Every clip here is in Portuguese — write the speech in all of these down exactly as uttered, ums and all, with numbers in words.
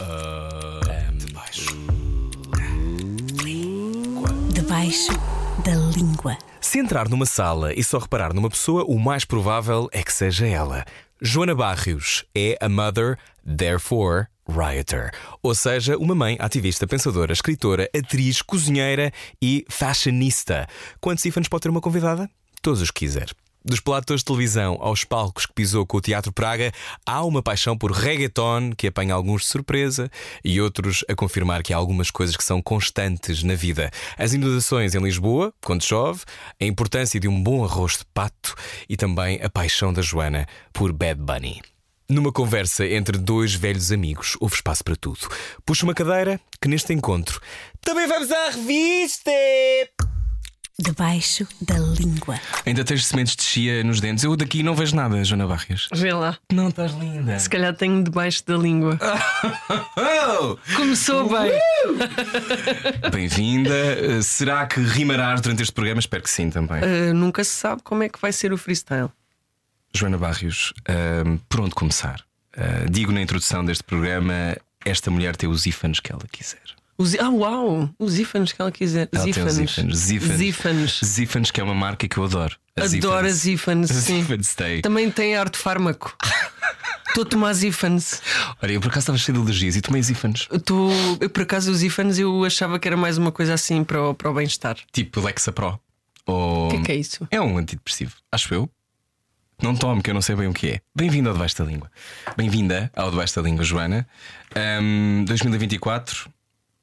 Uh, Debaixo. Uh, Debaixo da língua. Se entrar numa sala e só reparar numa pessoa, o mais provável é que seja ela. Joana Barrios é a mother, therefore rioter. Ou seja, uma mãe ativista, pensadora, escritora, atriz, cozinheira e fashionista. Quantos Zifans pode ter uma convidada? Todos os que quiser. Dos platôs de televisão aos palcos que pisou com o Teatro Praga, há uma paixão por reggaeton que apanha alguns de surpresa e outros a confirmar que há algumas coisas que são constantes na vida. As inundações em Lisboa, quando chove, a importância de um bom arroz de pato e também a paixão da Joana por Bad Bunny. Numa conversa entre dois velhos amigos, houve espaço para tudo. Puxa uma cadeira que neste encontro também vamos à revista! Debaixo da língua. Ainda tens sementes de chia nos dentes. Eu daqui não vejo nada, Joana Barrios. Vê lá. Não estás linda. Se calhar tenho debaixo da língua. Oh! Começou bem. Uh! Bem-vinda. Será que rimarás durante este programa? Espero que sim também. Uh, nunca se sabe como é que vai ser o freestyle. Joana Barrios, uh, por onde começar? Uh, digo na introdução deste programa: esta mulher tem os Zifans que ela quiser. Ah, uau! Os Zifans que ela quiser. Ela Zifans. Tem Zifans. Zifans. Zifans. Zifans, que é uma marca que eu adoro. A adoro Zifans. As Zifans, Zifans tem. Também tem arte fármaco. Estou a tomar Zifans. Olha, eu por acaso estava cheio de alergias e tomei Zifans. Tô... Eu por acaso os Zifans eu achava que era mais uma coisa assim para o, para o bem-estar. Tipo Lexapro. Ou... O que é que é isso? É um antidepressivo, acho eu. Não tomo, que eu não sei bem o que é. Bem-vindo ao Debaixo da Língua. Bem-vinda ao Debaixo da Língua, Joana. Um, dois mil e vinte e quatro.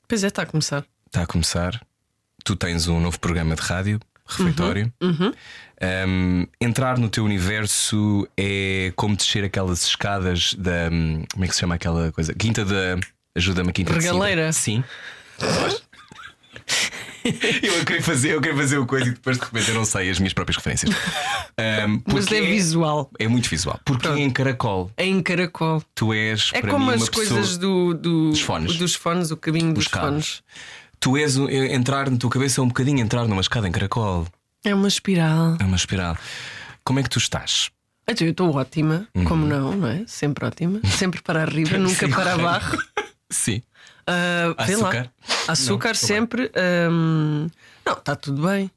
Pois é, está a começar. Está a começar. Tu tens um novo programa de rádio, Refeitório. Uhum, uhum. Um, entrar no teu universo é como descer aquelas escadas da... Como é que se chama aquela coisa? Quinta da... Ajuda-me, Quinta da Regaleira. Sim. Eu queria fazer, eu queria fazer uma coisa e depois de repente eu não sei as minhas próprias referências. Um, Mas é visual. É muito visual. Porque é em caracol. É em caracol. Tu és é para como mim, as coisas do, do, dos, fones. dos fones, o caminho dos, dos fones. Tu és entrar na tua cabeça é um bocadinho entrar numa escada em caracol. É uma espiral. É uma espiral. Como é que tu estás? Eu estou ótima, uhum. Como não, não é? Sempre ótima. Sempre para arriba, nunca para abaixo. Sim. Uh, açúcar? Lá. Açúcar não, sempre. Um... Não, está tudo bem.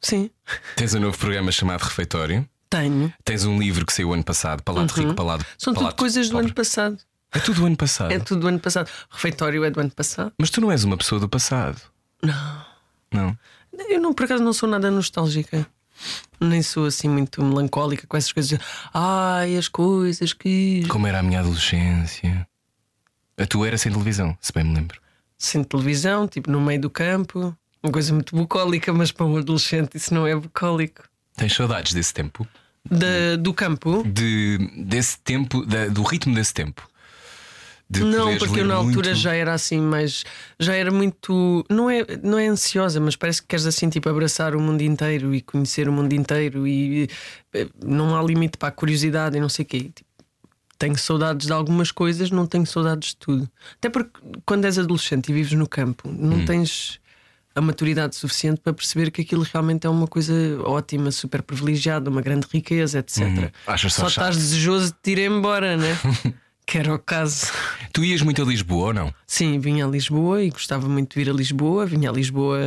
Sim. Tens um novo programa chamado Refeitório. Tenho. Tens um livro que saiu ano passado, Palato Rico, Palato Pobre. São tudo coisas do ano passado. É tudo do ano passado. É tudo do ano passado. Refeitório é do ano passado. Mas tu não és uma pessoa do passado. Não. Não. Eu não, por acaso não sou nada nostálgica. Nem sou assim muito melancólica com essas coisas. Ai, as coisas que... Como era a minha adolescência. A tua era sem televisão, se bem me lembro. Sem televisão, tipo no meio do campo. Uma coisa muito bucólica, mas para um adolescente isso não é bucólico. Tens saudades desse tempo? De, do campo? De, desse tempo, de, do ritmo desse tempo de... Não, porque eu na altura muito... já era assim, mas já era muito... Não é, não é ansiosa, mas parece que queres assim tipo abraçar o mundo inteiro e conhecer o mundo inteiro. E não há limite para a curiosidade e não sei o quê. Tipo, tenho saudades de algumas coisas, não tenho saudades de tudo. Até porque quando és adolescente e vives no campo, não hum. tens a maturidade suficiente para perceber que aquilo realmente é uma coisa ótima, super privilegiada, uma grande riqueza, etcétera. Hum. Achas só só estás desejoso de te ir embora, né? Que era o caso. Tu ias muito a Lisboa ou não? Sim, vinha a Lisboa e gostava muito de ir a Lisboa. Vinha a Lisboa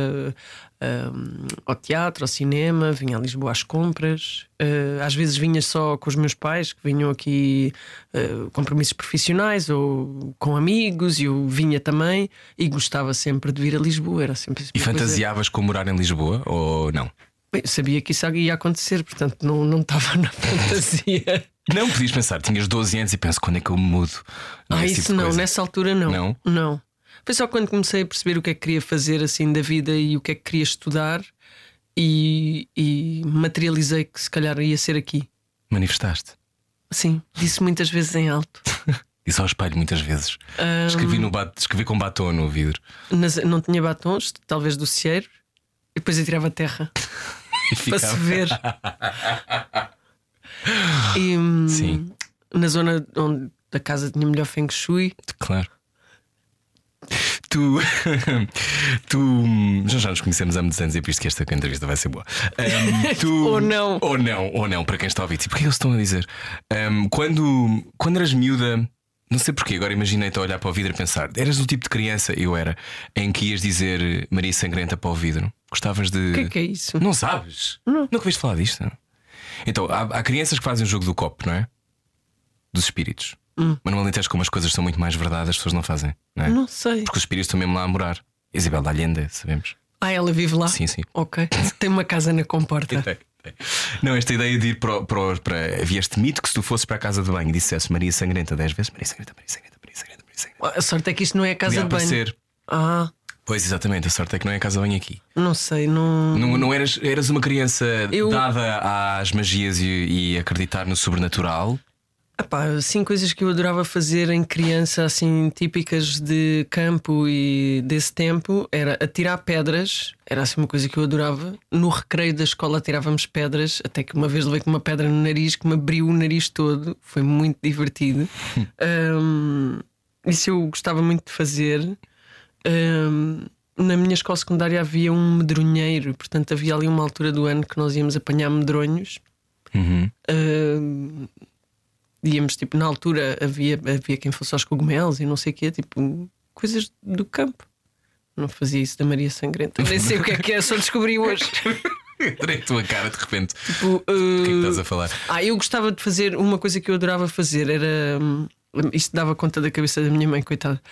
um, ao teatro, ao cinema. Vinha a Lisboa às compras. uh, Às vezes vinha só com os meus pais, que vinham aqui uh, compromissos profissionais ou com amigos. E eu vinha também e gostava sempre de vir a Lisboa. Era sempre E fantasiavas com morar em Lisboa ou não? Bem, eu sabia que isso ia acontecer, portanto não, não estava na fantasia. Não podias pensar, tinhas doze anos e penso, quando é que eu me mudo? Não ah, é isso tipo não, coisa. Nessa altura não. não Não. Foi só quando comecei a perceber o que é que queria fazer assim da vida e o que é que queria estudar. E, e materializei que se calhar ia ser aqui. Manifestaste? Sim, disse muitas vezes em alto. Disse ao espelho muitas vezes. um... escrevi, no bat... escrevi com batom no vidro. Nas... Não tinha batons, talvez do cieiro. E depois eu tirava a terra para se ver. E, sim. Na zona onde a casa tinha melhor feng shui. Claro. Tu, tu já, já nos conhecemos há muitos anos e visto que esta entrevista vai ser boa. Um, tu, ou não. Ou não, ou não, para quem está a ouvir. Porque é que eles estão a dizer? Um, quando, quando eras miúda, Não sei porquê, agora imaginei-te a olhar para o vidro e pensar. Eras do tipo de criança, eu era, em que ias dizer Maria Sangrenta para o vidro. Gostavas de... O que é que é isso? Não sabes? Não. Nunca ouviste falar disto? Então, há, há crianças que fazem o jogo do copo, não é? Dos espíritos. Hum. Mas no Alentejo, como as coisas são muito mais verdade, as pessoas não fazem, não é? Não sei. Porque os espíritos estão mesmo lá a morar. Isabel Allende, sabemos. Ah, ela vive lá? Sim, sim. Ok. Tem uma casa na comporta. Tem, tem. Não, esta ideia de ir para, para, para. Havia este mito que se tu fosses para a casa de banho e dissesse Maria Sangrenta dez vezes, Maria Sangrenta, Maria Sangrenta, Maria Sangrenta, Maria Sangrenta. A sorte é que isto não é a casa de banho. Ah. Pois, exatamente, a sorte é que não é a casa de banho aqui. Não sei, não. Não, não eras, eras uma criança eu... dada às magias e, e acreditar no sobrenatural. Epá, assim, coisas que eu adorava fazer em criança, assim, típicas de campo e desse tempo, era atirar pedras, era assim uma coisa que eu adorava. No recreio da escola atirávamos pedras, até que uma vez levei com uma pedra no nariz que me abriu o nariz todo, foi muito divertido. um, Isso eu gostava muito de fazer. um, Na minha escola secundária havia um medronheiro, portanto havia ali uma altura do ano que nós íamos apanhar medronhos. Uhum. um, Íamos, tipo, na altura havia, havia quem fosse aos cogumelos e não sei o quê, tipo, coisas do campo. Não fazia isso da Maria Sangrenta. Nem sei o que é que é, só descobri hoje. Adorei a tua cara de repente. Tipo, uh... o que é que estás a falar? Ah, eu gostava de fazer uma coisa que eu adorava fazer, era. Isto dava conta da cabeça da minha mãe, coitada.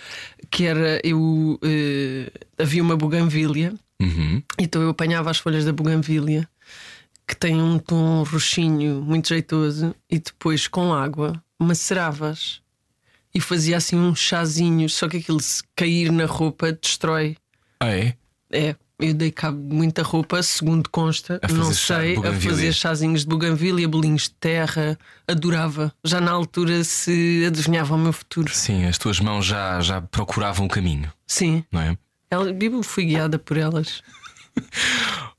Que era eu. Uh... Havia uma buganvília, uhum. Então eu apanhava as folhas da buganvília, que tem um tom roxinho muito jeitoso, e depois com água maceravas e fazia assim um chazinho. Só que aquilo, se cair na roupa, destrói. Ah, é? É, eu dei cabo de muita roupa, segundo consta, não sei, a fazer chazinhos de buganvília, bolinhos de terra. Adorava, já na altura se adivinhava o meu futuro. Sim, as tuas mãos já, já procuravam o caminho. Sim, não é? Eu fui guiada por elas.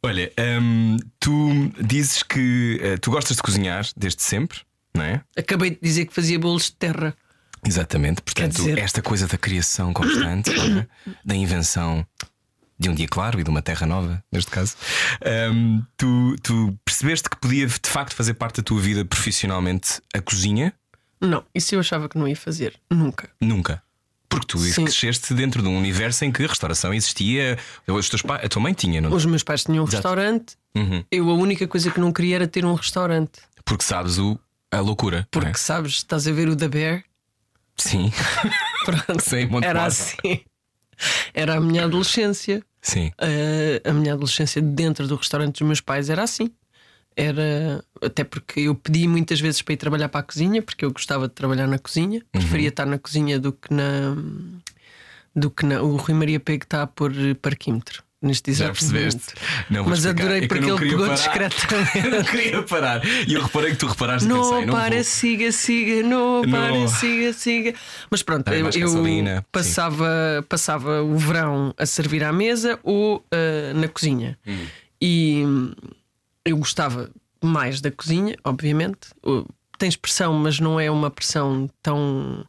Olha, hum, tu dizes que uh, tu gostas de cozinhar desde sempre, não é? Acabei de dizer que fazia bolos de terra. Exatamente, portanto, esta coisa da criação constante, não é? Da invenção de um dia claro e de uma terra nova, neste caso. hum, tu, tu percebeste que podia de facto fazer parte da tua vida profissionalmente a cozinha? Não, isso eu achava que não ia fazer, nunca. Nunca? Porque tu Sim. cresceste dentro de um universo em que a restauração existia. Os teus pais, a tua mãe tinha, não? Os meus pais tinham um Exato. restaurante. Uhum. Eu a única coisa que não queria era ter um restaurante. Porque sabes o, a loucura. Porque é? sabes, estás a ver o The Bear? Sim. Pronto. Sim, era assim. Era a minha adolescência. Sim. Uh, a minha adolescência dentro do restaurante dos meus pais era assim. Era, até porque eu pedi muitas vezes para ir trabalhar para a cozinha, porque eu gostava de trabalhar na cozinha. Uhum. Preferia estar na cozinha do que na. Do que na o Rui Maria Pego está a pôr parquímetro. Neste Já percebeste? Não vou Mas explicar. adorei, é porque ele pegou parar. discretamente. Eu não queria parar. E eu reparei que tu reparaste e pensei: não para, vou... siga, siga, não, não para, siga, siga. Mas pronto, Também eu, eu passava, passava o verão a servir à mesa ou uh, na cozinha. Hum. E. Eu gostava mais da cozinha, obviamente. Tens pressão, mas não é uma pressão tão,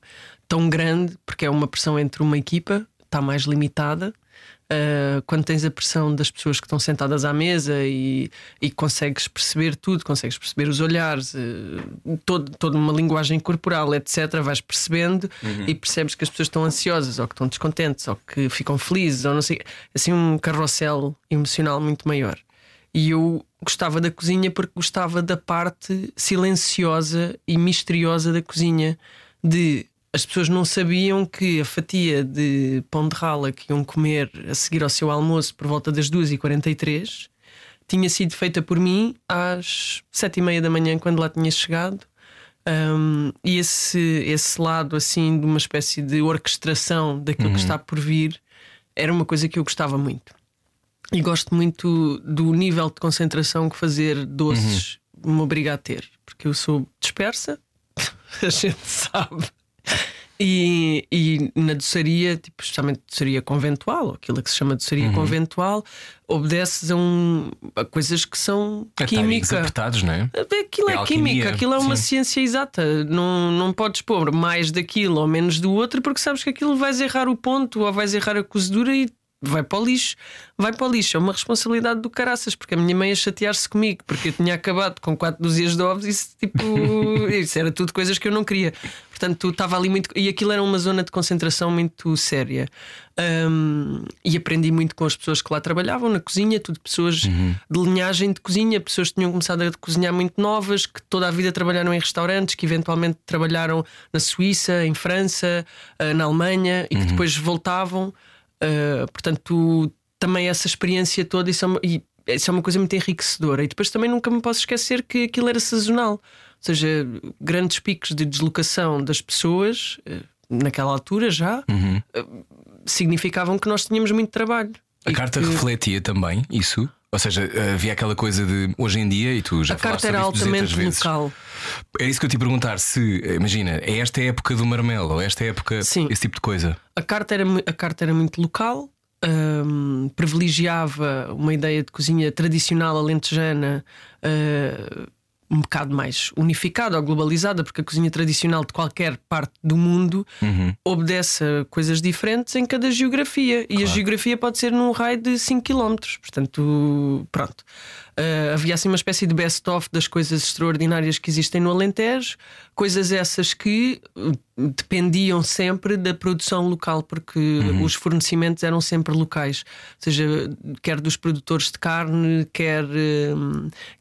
tão grande, porque é uma pressão entre uma equipa, está mais limitada. Uh, quando tens a pressão das pessoas que estão sentadas à mesa e, e consegues perceber tudo, consegues perceber os olhares, uh, todo, toda uma linguagem corporal, etcétera, vais percebendo. Uhum. E percebes que as pessoas estão ansiosas, ou que estão descontentes, ou que ficam felizes, ou não sei. Assim, um carrossel emocional muito maior. E eu gostava da cozinha porque gostava da parte silenciosa e misteriosa da cozinha. De as pessoas não sabiam que a fatia de pão de rala que iam comer a seguir ao seu almoço por volta das duas e quarenta e três tinha sido feita por mim às sete e meia da manhã, quando lá tinha chegado. um, E esse, esse lado assim de uma espécie de orquestração daquilo, uhum, que está por vir, era uma coisa que eu gostava muito. E gosto muito do nível de concentração que fazer doces, uhum, me obriga a ter. Porque eu sou dispersa, a gente sabe. E, e na doçaria, tipo, especialmente doçaria conventual, aquilo que se chama doçaria, uhum, conventual, obedeces a, um, a coisas que são é química. Apertados, não é? Aquilo é, é química, aquilo é uma, sim, ciência exata. Não, não podes pôr mais daquilo ou menos do outro, porque sabes que aquilo vais errar o ponto ou vais errar a cozedura e vai para o lixo, vai para o lixo. É uma responsabilidade do caraças, porque a minha mãe ia chatear-se comigo, porque eu tinha acabado com quatro dúzias de ovos e tipo, isso era tudo coisas que eu não queria. Portanto, estava ali muito. E aquilo era uma zona de concentração muito séria. Um, e aprendi muito com as pessoas que lá trabalhavam na cozinha, tudo pessoas uhum. de linhagem de cozinha, pessoas que tinham começado a cozinhar muito novas, que toda a vida trabalharam em restaurantes, que eventualmente trabalharam na Suíça, em França, na Alemanha e que uhum. depois voltavam. Uh, portanto, tu, também essa experiência toda, isso é, uma, e, isso é uma coisa muito enriquecedora. E depois também nunca me posso esquecer que aquilo era sazonal, ou seja, grandes picos de deslocação das pessoas, uh, naquela altura já, uhum. uh, significavam que nós tínhamos muito trabalho. A carta que... refletia também isso? Ou seja, havia aquela coisa de hoje em dia, e tu já falaste sobre isso duzentas vezes. A carta era altamente local. É isso que eu te ia perguntar: se, imagina, é esta época do marmelo, ou esta época, sim, esse tipo de coisa? A carta era, a carta era muito local, um, privilegiava uma ideia de cozinha tradicional alentejana, uh, um bocado mais unificada ou globalizada, porque a cozinha tradicional de qualquer parte do mundo uhum. obedece a coisas diferentes em cada geografia. Claro. E a geografia pode ser num raio de cinco quilómetros. Portanto, pronto. Uh, havia assim uma espécie de best-of das coisas extraordinárias que existem no Alentejo, coisas essas que dependiam sempre da produção local, porque uhum. os fornecimentos eram sempre locais, ou seja, quer dos produtores de carne, quer,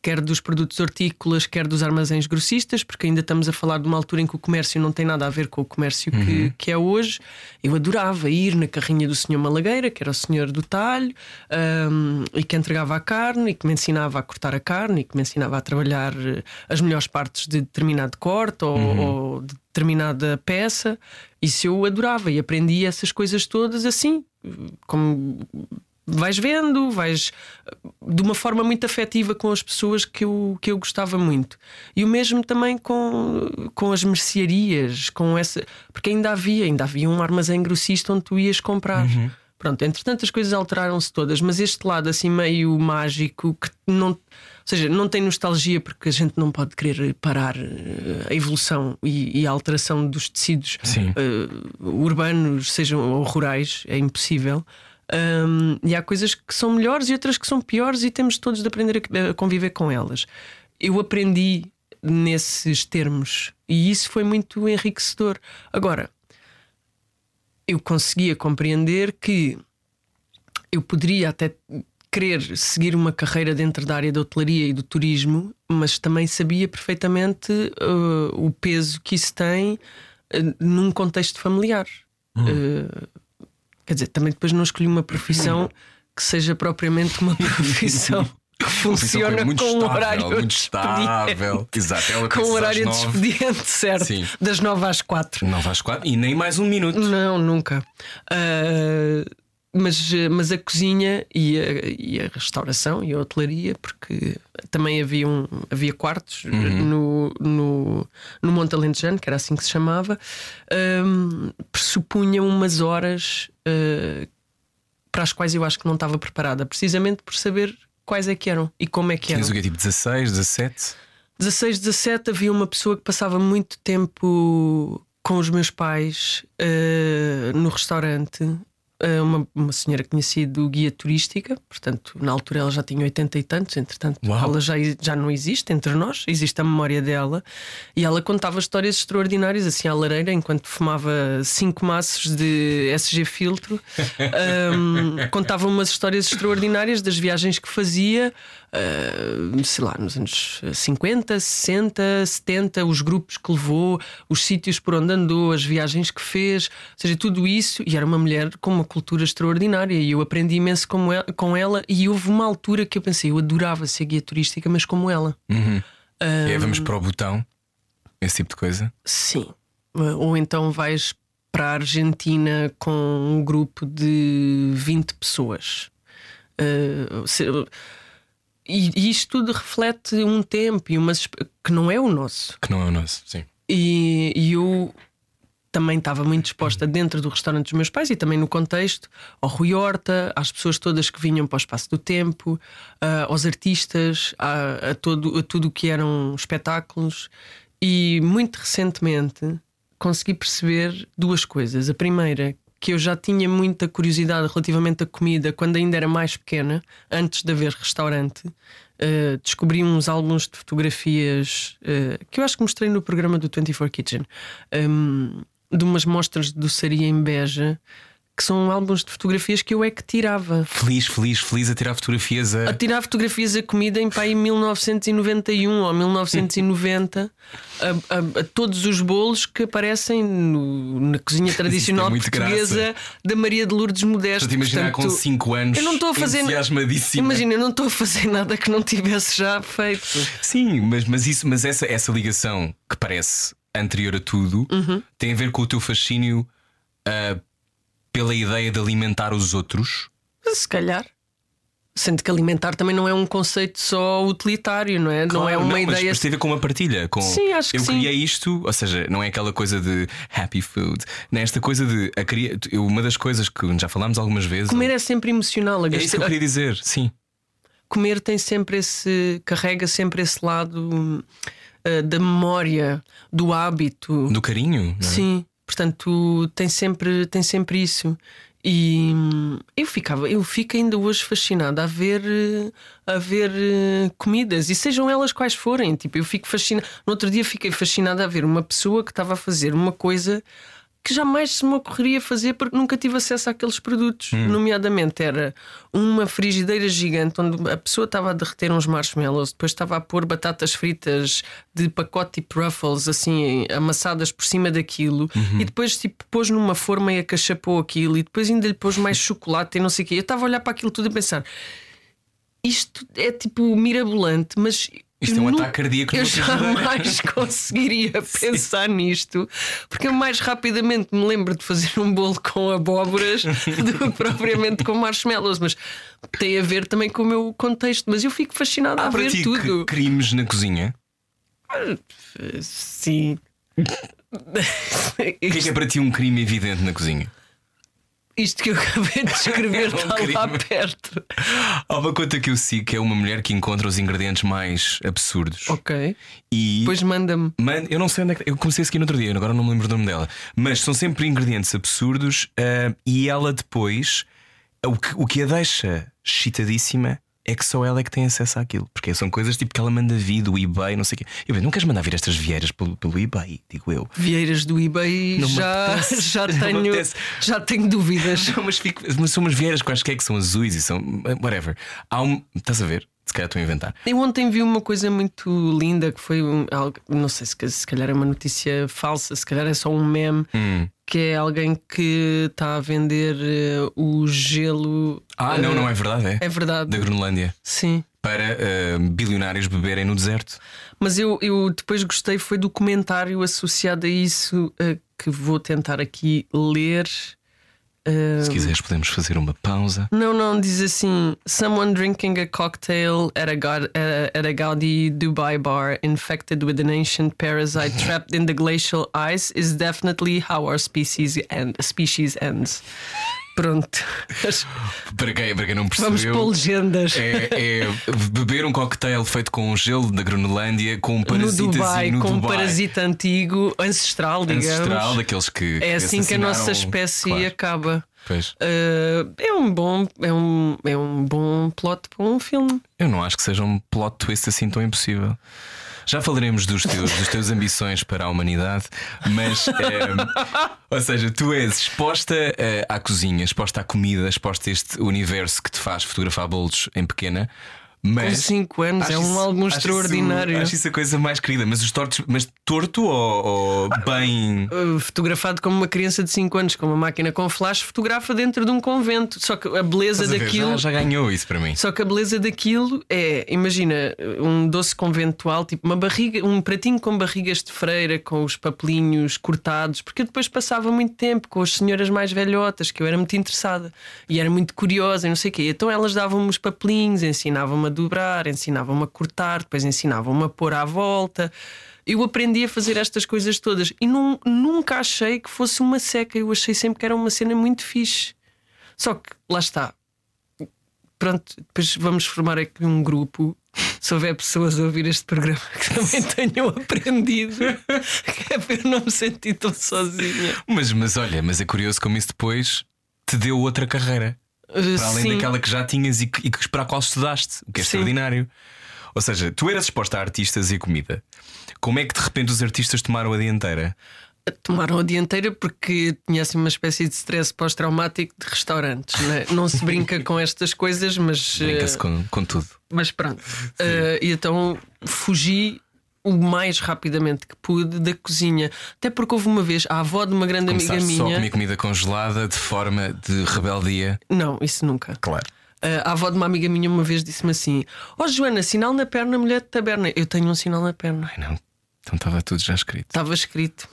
quer dos produtos hortícolas, quer dos armazéns grossistas, porque ainda estamos a falar de uma altura em que o comércio não tem nada a ver com o comércio uhum. que, que é hoje. Eu adorava ir na carrinha do senhor Malagueira, que era o senhor do talho, um, e que entregava a carne e que me ensinava a cortar a carne e que me ensinava a trabalhar as melhores partes de determinado corte ou, uhum. ou de determinada peça. Isso eu adorava e aprendi essas coisas todas assim, como vais vendo, vais de uma forma muito afetiva com as pessoas que eu, que eu gostava muito. E o mesmo também com, com as mercearias, com essa, porque ainda havia, ainda havia um armazém grossista onde tu ias comprar. Uhum. Pronto, entretanto as coisas alteraram-se todas, mas este lado assim meio mágico que não, ou seja, não tem nostalgia, porque a gente não pode querer parar a evolução e, e a alteração dos tecidos uh, urbanos, sejam ou rurais, é impossível. Um, e há coisas que são melhores e outras que são piores e temos todos de aprender a conviver com elas. Eu aprendi nesses termos e isso foi muito enriquecedor. Agora, eu conseguia compreender que eu poderia até querer seguir uma carreira dentro da área da hotelaria e do turismo, mas também sabia perfeitamente uh, o peso que isso tem uh, num contexto familiar. Uhum. Uh, quer dizer, também depois não escolhi uma profissão que seja propriamente uma profissão que funciona muito com um horário muito estável. Exato, ela com o horário de expediente, certo? Sim. Das nove às quatro. nove às quatro e nem mais um minuto. Não, nunca. Uh, mas, mas a cozinha e a, e a restauração e a hotelaria, porque também havia, um, havia quartos uhum. no, no, no Monte Alentejano, que era assim que se chamava, um, pressupunham umas horas uh, para as quais eu acho que não estava preparada, precisamente por saber quais é que eram e como é que eram. Tinhas o quê? Tipo dezasseis, dezassete? dezasseis, dezassete, havia uma pessoa que passava muito tempo com os meus pais uh, no restaurante, uh, uma, uma senhora que tinha sido guia turística, portanto, na altura ela já tinha oitenta e tantos, entretanto, uau, ela já, já não existe entre nós, existe a memória dela, e ela contava histórias extraordinárias assim à lareira, enquanto fumava cinco maços de S G filtro. um, Contava umas histórias extraordinárias das viagens que fazia, Uh, sei lá, nos anos cinquenta, sessenta, setenta, os grupos que levou, os sítios por onde andou, as viagens que fez, ou seja, tudo isso. E era uma mulher com uma cultura extraordinária e eu aprendi imenso como ela, com ela. E houve uma altura que eu pensei, eu adorava ser guia turística, mas como ela. Uhum. Um, e aí vamos para o Butão, esse tipo de coisa? Sim, ou então vais para a Argentina com um grupo de vinte pessoas. Uh, se, E isto tudo reflete um tempo e umas que não é o nosso. Que não é o nosso, sim. E, e eu também estava muito disposta dentro do restaurante dos meus pais e também no contexto, ao Rui Horta, às pessoas todas que vinham para o Espaço do Tempo, uh, aos artistas, a, a, todo, a tudo o que eram espetáculos. E muito recentemente consegui perceber duas coisas. A primeira, que eu já tinha muita curiosidade relativamente à comida quando ainda era mais pequena, antes de haver restaurante. Uh, descobri uns álbuns de fotografias uh, que eu acho que mostrei no programa do vinte e quatro Kitchen, um, de umas mostras de doçaria em Beja, que são álbuns de fotografias que eu é que tirava. Feliz, feliz, feliz a tirar fotografias a... a tirar fotografias a comida em pai mil novecentos e noventa e um ou mil novecentos e noventa, a, a, a todos os bolos que aparecem no, na cozinha tradicional portuguesa graça. da Maria de Lourdes Modesto. Estou-te a imaginar com cinco anos, eu não estou a fazer entusiasmadíssima. Imagina, eu não estou a fazer nada que não tivesse já feito. Sim, mas, mas, isso, mas essa, essa ligação que parece anterior a tudo, uhum, tem a ver com o teu fascínio uh, pela ideia de alimentar os outros? Se calhar. Sendo que alimentar também não é um conceito só utilitário, não é? Claro, não é uma não, ideia. Mas tem a ver com uma partilha. Com... Sim, acho eu que sim. Eu criei isto, ou seja, não é aquela coisa de happy food, não é esta coisa de. A cria... Uma das coisas que já falámos algumas vezes. Comer ou... é sempre emocional. A gastar... É isso que eu queria dizer, sim. Comer tem sempre esse. Carrega sempre esse lado uh, da memória, do hábito, do carinho, não é? Sim. Portanto, tem sempre, tem sempre isso. E eu ficava, eu fico ainda hoje fascinada a ver, a ver comidas, e sejam elas quais forem. Tipo, eu fico fascinada. No outro dia fiquei fascinada a ver uma pessoa que estava a fazer uma coisa que jamais se me ocorreria fazer, porque nunca tive acesso àqueles produtos. Hum. Nomeadamente era uma frigideira gigante onde a pessoa estava a derreter uns marshmallows, depois estava a pôr batatas fritas de pacote e ruffles assim amassadas por cima daquilo, uhum, e depois tipo pôs numa forma e acachapou aquilo, e depois ainda lhe pôs mais chocolate e não sei o quê. Eu estava a olhar para aquilo tudo a pensar, isto é tipo mirabolante, mas... Isto eu é um ataque cardíaco. Eu jamais conseguiria pensar nisto, porque eu mais rapidamente me lembro de fazer um bolo com abóboras do que propriamente com marshmallows. Mas tem a ver também com o meu contexto. Mas eu fico fascinada ah, a ver tudo. Crimes na cozinha? Sim. O que é que é para ti um crime evidente na cozinha? Isto que eu acabei de escrever está é um lá perto. Há uma conta que eu sigo que é uma mulher que encontra os ingredientes mais absurdos. Ok. E depois manda-me. Man... Eu não sei onde é que. Eu comecei a seguir no outro dia, agora não me lembro do nome dela. Mas são sempre ingredientes absurdos, uh, e ela depois. O que, o que a deixa excitadíssima é que só ela é que tem acesso àquilo. Porque são coisas tipo que ela manda vir do eBay, não sei o quê. Eu bem, não queres mandar vir estas vieiras pelo, pelo eBay, digo eu. Vieiras do eBay não já, já, tenho, já tenho dúvidas. Não, mas, fico, mas são umas vieiras quais que é que são azuis e são. Whatever. Há um. Estás a ver? Se calhar estou a inventar. Eu ontem vi uma coisa muito linda que foi um, algo, não sei se, se calhar é uma notícia falsa, se calhar é só um meme, hum. que é alguém que está a vender uh, o gelo. Ah, uh, não, não é verdade, é? É verdade. Da Groenlândia. Sim. Para uh, bilionários beberem no deserto. Mas eu, eu depois gostei, foi do comentário associado a isso, uh, que vou tentar aqui ler. Se quiseres podemos fazer uma pausa. Não, não, diz assim: Someone drinking a cocktail at a, ga- at a gaudy Dubai bar infected with an ancient parasite trapped in the glacial ice is definitely how our species, end, species ends. Pronto. Para quem, para quem não percebeu, vamos pôr legendas. É, é beber um cocktail feito com gelo da Groenlândia, com um parasita no Dubai, no com Dubai. Um parasita antigo, ancestral, digamos. Ancestral, daqueles que. É assim que a nossa espécie claro. acaba. Pois. Uh, é, um bom, é, um, é um bom plot para um filme. Eu não acho que seja um plot twist assim tão impossível. Já falaremos dos teus, dos teus ambições para a humanidade, mas é, ou seja, tu és exposta uh, à cozinha, exposta à comida, exposta a este universo que te faz fotografar bolos em pequena. Com cinco anos, é um álbum extraordinário. Isso, acho isso a coisa mais querida. Mas os tortos, mas torto ou, ou bem. Fotografado como uma criança de cinco anos, com uma máquina com flash, fotografa dentro de um convento. Só que a beleza Estás daquilo. A ver, já, já ganhou isso para mim. Só que a beleza daquilo é, imagina, um doce conventual, tipo uma barriga, um pratinho com barrigas de freira, com os papelinhos cortados, porque eu depois passava muito tempo com as senhoras mais velhotas, que eu era muito interessada e era muito curiosa e não sei o quê. Então elas davam-me os papelinhos, ensinavam-me a dobrar, ensinavam-me a cortar, depois ensinavam-me a pôr à volta. Eu aprendi a fazer estas coisas todas e não, nunca achei que fosse uma seca. Eu achei sempre que era uma cena muito fixe. Só que, lá está. Pronto, depois vamos formar aqui um grupo Se houver pessoas a ouvir este programa que também tenham aprendido, que é para eu não me sentir tão sozinha. Mas, mas olha, mas é curioso como isso depois te deu outra carreira, uh, para além sim. daquela que já tinhas e, que, e para a qual estudaste, o que é sim. extraordinário. Ou seja, tu eras exposta a artistas e a comida. Como é que de repente os artistas tomaram a dianteira? Tomaram a dianteira porque tinha assim uma espécie de stress pós-traumático de restaurantes, né? Não se brinca com estas coisas, mas brinca-se uh, com, com tudo. Mas pronto, uh, e então fugi o mais rapidamente que pude da cozinha. Até porque houve uma vez a avó de uma grande Começaste amiga minha. Só comi comida congelada de forma de rebeldia? Não, isso nunca. Claro. Uh, a avó de uma amiga minha uma vez disse-me assim: ó oh, Joana, sinal na perna, mulher de taberna. Eu tenho um sinal na perna. Ai, não. Então estava tudo já escrito. Estava escrito.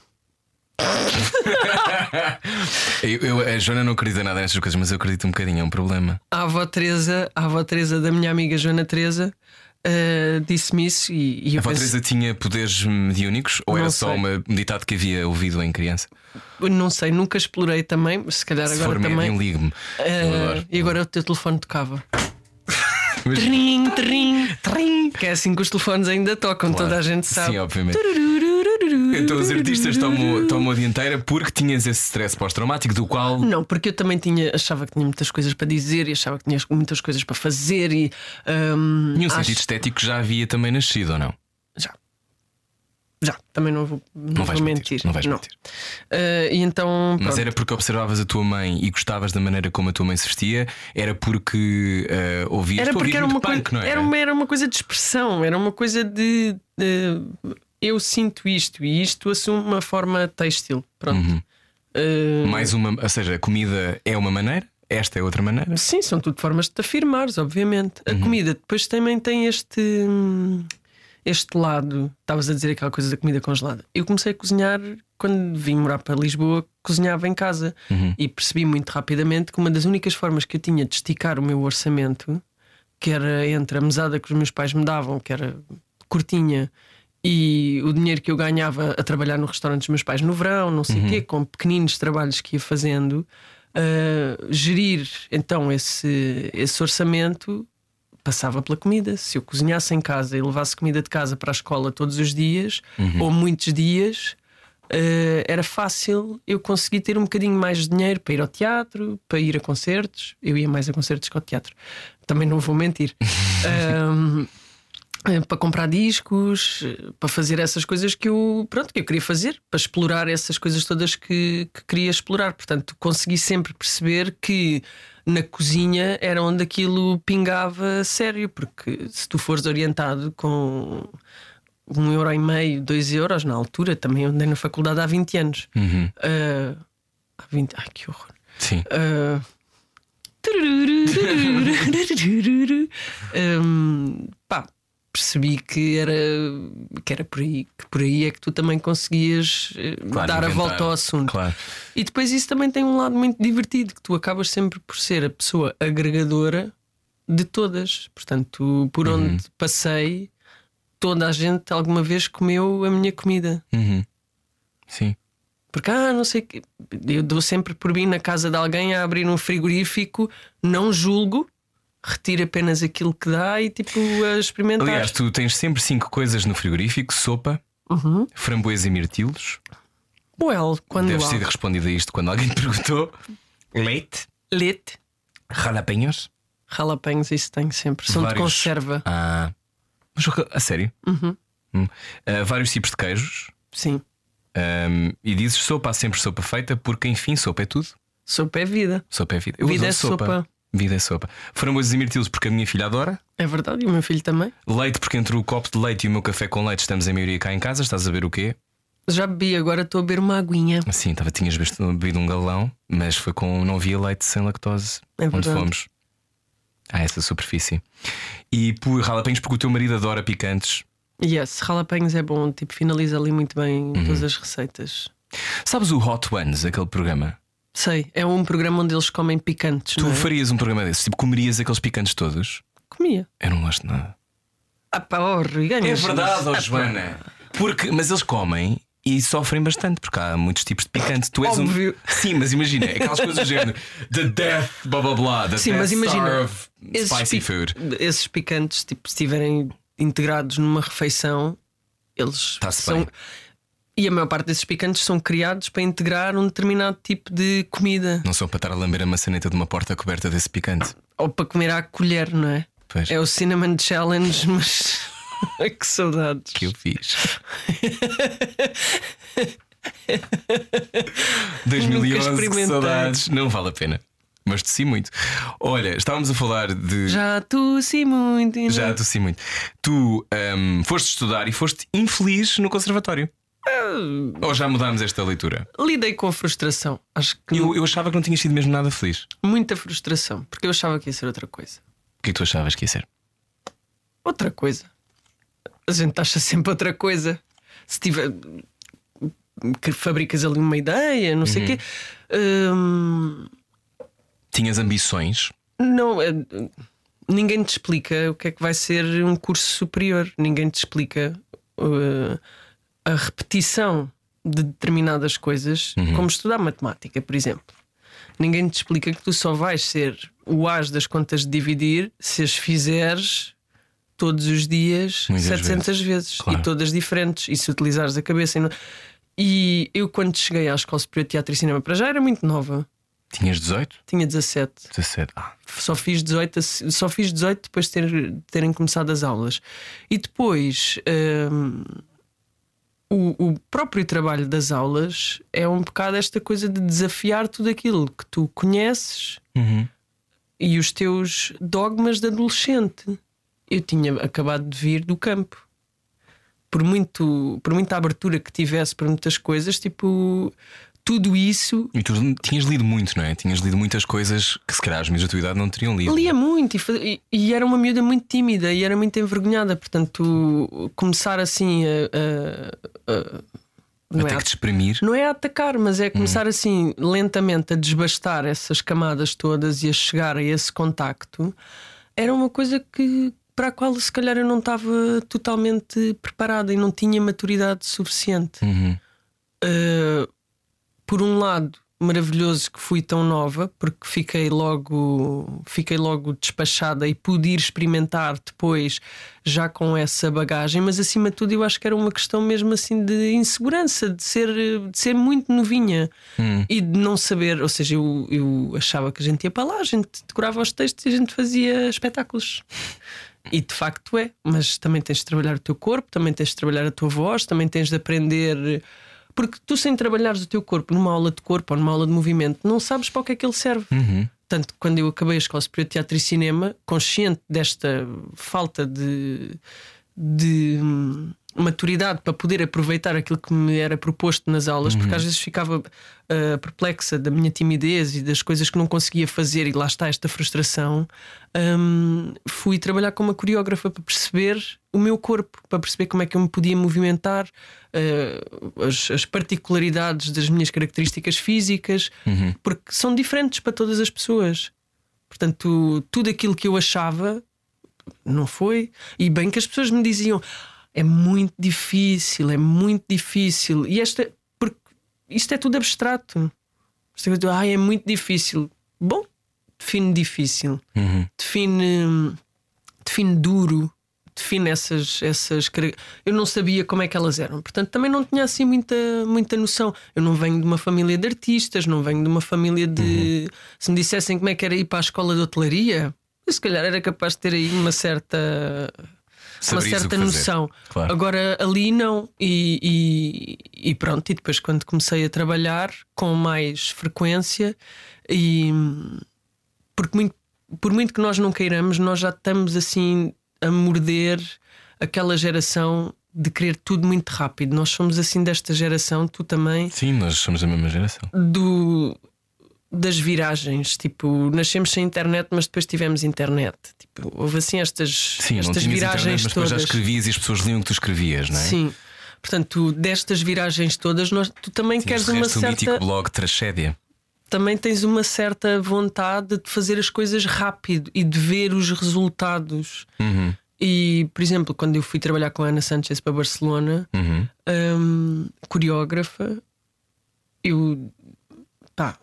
eu, eu, a Joana não acredita nada nestas coisas, mas eu acredito um bocadinho, é um problema. A avó Teresa, a avó Teresa da minha amiga Joana Teresa, uh, disse-me isso e, e a avó pensei... Teresa tinha poderes mediúnicos? Ou não era sei. Só uma ditado que havia ouvido em criança? Não sei, nunca explorei também. Se calhar se agora for também mim, ligue-me. Uh, E agora o teu telefone tocava. Mas... Trim, trim, trim. Que é assim que os telefones ainda tocam, claro. Toda a gente sabe. Sim, obviamente. Então os artistas tomam, tomam a dianteira porque tinhas esse stress pós-traumático do qual... Não, porque eu também tinha, achava que tinha muitas coisas para dizer e achava que tinha muitas coisas para fazer. E um, e um acho... sentido estético já havia também nascido, ou não? Já. Já, também não vou, não não vais vou mentir. mentir Não vais não. mentir uh, e então, mas era porque observavas a tua mãe e gostavas da maneira como a tua mãe se vestia? Era porque uh, ouvias tu ouvir muito punk, não era? Era uma, era uma coisa de expressão, era uma coisa de... de eu sinto isto e isto assume uma forma têxtil. Pronto. Uhum. Uh... Mais uma, ou seja, a comida é uma maneira, esta é outra maneira. Sim, são tudo formas de te afirmares, obviamente. Uhum. A comida depois também tem este, este lado. Estavas a dizer aquela coisa da comida congelada. Eu comecei a cozinhar quando vim morar para Lisboa, cozinhava em casa. Uhum. E percebi muito rapidamente que uma das únicas formas que eu tinha de esticar o meu orçamento, que era entre a mesada que os meus pais me davam, que era curtinha, e o dinheiro que eu ganhava a trabalhar no restaurante dos meus pais no verão, não sei o uhum. quê, com pequeninos trabalhos que ia fazendo, uh, gerir então esse, esse orçamento passava pela comida. Se eu cozinhasse em casa e levasse comida de casa para a escola todos os dias, uhum. ou muitos dias, uh, era fácil eu conseguir ter um bocadinho mais de dinheiro para ir ao teatro, para ir a concertos. Eu ia mais a concertos que ao teatro, também não vou mentir. um, Para comprar discos, para fazer essas coisas que eu, pronto, que eu queria fazer, para explorar essas coisas todas que, que queria explorar. Portanto, consegui sempre perceber que na cozinha era onde aquilo pingava sério, porque se tu fores orientado com um euro e meio, dois euros na altura, também andei na faculdade há vinte anos. Uhum. Uh, há vinte... Ai, que horror. Sim. Uh, um, pá. Percebi que era, que era por aí, que por aí é que tu também conseguias, claro, dar inventar a volta ao assunto. Claro. E depois isso também tem um lado muito divertido, que tu acabas sempre por ser a pessoa agregadora de todas. Portanto, por uhum. onde passei, toda a gente alguma vez comeu a minha comida. Uhum. Sim. Porque, ah, não sei o quê. Eu dou sempre por mim na casa de alguém a abrir um frigorífico, não julgo. Retira apenas aquilo que dá e tipo a experimentar. Aliás, tu tens sempre cinco coisas no frigorífico: sopa, uhum. framboesa e mirtilos. Well, quando Deves há... ter respondido a isto quando alguém te perguntou. Leite. Leite. Jalapenhos. Jalapenhos, isso tenho sempre. São vários... de conserva. Ah, mas a sério? Uhum. Hum. Uh, vários tipos de queijos. Sim. Um, e dizes sopa, há sempre sopa feita, porque enfim, sopa é tudo. Sopa é vida. Sopa é vida. Eu vida é sopa. sopa. Vida é sopa. Framboesas e mirtilos porque a minha filha adora. É verdade, e o meu filho também. Leite porque entre o copo de leite e o meu café com leite estamos em maioria cá em casa. Estás a beber o quê? Já bebi, agora estou a beber uma aguinha. Sim, tava, tinhas bebido um galão, mas foi com não via leite sem lactose. É verdade. Onde fomos? Ah, essa superfície. E por jalapenhos porque o teu marido adora picantes. Yes, jalapenhos é bom, tipo, finaliza ali muito bem uhum. todas as receitas. Sabes o Hot Ones, aquele programa? Sei, é um programa onde eles comem picantes. Tu não é? Farias um programa desses? Tipo, comerias aqueles picantes todos? Comia. Eu não gosto de nada. Ah, pá, oh, é verdade, oh, Joana. Porque, mas eles comem e sofrem bastante, porque há muitos tipos de picante. Tu és Óbvio. um. Sim, mas imagina, aquelas coisas do género The death, blá blá blá, the Sim, death mas imagina, star of spicy food. Esses picantes, tipo, se estiverem integrados numa refeição, eles tá são. Bem. E a maior parte desses picantes são criados para integrar um determinado tipo de comida. Não são para estar a lamber a maçaneta de uma porta coberta desse picante. Ou para comer à colher, não é? Pois. É o Cinnamon Challenge, mas que saudades que eu fiz. dois mil e onze, que saudades. Não vale a pena. Mas tossi muito. Olha, estávamos a falar de. Já tossi muito. Ainda. Já tossi muito. Tu um, foste estudar e foste infeliz no conservatório. Uh... Ou já mudámos esta leitura? Lidei com a frustração. Acho que eu, eu achava que não tinha sido mesmo nada feliz. Muita frustração, porque eu achava que ia ser outra coisa. O que é que tu achavas que ia ser? Outra coisa. A gente acha sempre outra coisa. Se tiver. Que fabricas ali uma ideia, não sei o uhum. quê. Hum... Tinhas ambições? Não, ninguém te explica o que é que vai ser um curso superior. Ninguém te explica uh, a repetição de determinadas coisas, uhum. como estudar matemática, por exemplo. Ninguém te explica que tu só vais ser o as das contas de dividir se as fizeres todos os dias, muitas setecentas vezes, vezes claro. E todas diferentes, e se utilizares a cabeça. E, não... e eu, quando cheguei à Escola Superior de Teatro e Cinema, para já era muito nova. Tinhas dezoito? Tinha dezassete. dezassete. Ah. Só fiz dezoito, só fiz dezoito depois de ter, terem começado as aulas. E depois hum, o, o próprio trabalho das aulas é um bocado esta coisa de desafiar tudo aquilo que tu conheces uhum. e os teus dogmas de adolescente. Eu tinha acabado de vir do campo. Por, muito, por muita abertura que tivesse para muitas coisas, tipo... Tudo isso. E tu tinhas lido muito, não é? Tinhas lido muitas coisas que se calhar as minhas da tua idade não teriam lido. Lia muito e, faz... e era uma miúda muito tímida e era muito envergonhada. Portanto, começar assim a. a, a... Não é a... que te exprimir. Não é a atacar, mas é começar hum. assim lentamente a desbastar essas camadas todas e a chegar a esse contacto. Era uma coisa que, para a qual se calhar eu não estava totalmente preparada e não tinha maturidade suficiente. Uhum. Uh... Por um lado, maravilhoso que fui tão nova, porque fiquei logo, fiquei logo despachada e pude ir experimentar depois, já com essa bagagem. Mas acima de tudo, eu acho que era uma questão mesmo assim de insegurança, de ser, de ser muito novinha hum. e de não saber. Ou seja, eu, eu achava que a gente ia para lá, a gente decorava os textos e a gente fazia espetáculos. E de facto é, mas também tens de trabalhar o teu corpo, também tens de trabalhar a tua voz, também tens de aprender... Porque tu, sem trabalhares o teu corpo numa aula de corpo ou numa aula de movimento, não sabes para o que é que ele serve. Uhum. Portanto, quando eu acabei a Escola Superior de Teatro e Cinema, consciente desta falta de, de maturidade para poder aproveitar aquilo que me era proposto nas aulas, uhum. porque às vezes ficava uh, perplexa da minha timidez e das coisas que não conseguia fazer, e lá está esta frustração, um, fui trabalhar com uma coreógrafa para perceber o meu corpo, para perceber como é que eu me podia movimentar, uh, as, as particularidades das minhas características físicas, uhum. porque são diferentes para todas as pessoas. Portanto, tudo aquilo que eu achava não foi. E bem que as pessoas me diziam: é muito difícil, é muito difícil. E esta, porque isto é tudo abstrato. Ah, é muito difícil. Bom, define difícil, uhum. define, define duro, define essas, essas. Eu não sabia como é que elas eram. Portanto, também não tinha assim muita, muita noção. Eu não venho de uma família de artistas, não venho de uma família de. Uhum. Se me dissessem como é que era ir para a escola de hotelaria, eu se calhar era capaz de ter aí uma certa. Uma certa noção. Claro. Agora ali não. E, e, e pronto, e depois quando comecei a trabalhar com mais frequência, e porque muito, por muito que nós não queiramos, nós já estamos assim a morder aquela geração de querer tudo muito rápido. Nós somos assim desta geração, tu também. Sim, nós somos a mesma geração. Do... Das viragens, tipo, nascemos sem internet, mas depois tivemos internet. Tipo, houve assim estas, Sim, estas não viragens internet, mas todas. Mas já escrevias e as pessoas liam o que tu escrevias, não é? Sim. Portanto, destas viragens todas, nós, tu também Sim, queres uma certa. O mítico blog Transédia. Também tens uma certa vontade de fazer as coisas rápido e de ver os resultados. Uhum. E, por exemplo, quando eu fui trabalhar com a Ana Sanchez para Barcelona, uhum. um, coreógrafa, eu pá,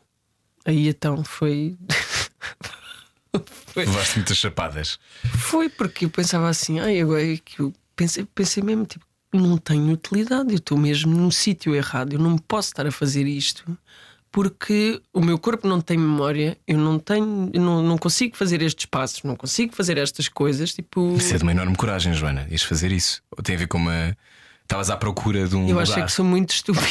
aí então foi. foi... Levaste muitas chapadas. Foi porque eu pensava assim, ai, agora é que eu pensei, pensei mesmo, tipo, não tenho utilidade, eu estou mesmo num sítio errado, eu não posso estar a fazer isto. Porque o meu corpo não tem memória, eu não tenho, eu não, não consigo fazer estes passos, não consigo fazer estas coisas. Tipo... Isso é de uma enorme coragem, Joana, ias fazer isso. Ou tem a ver com uma. Estavas à procura de um. Eu achei que sou muito estúpida.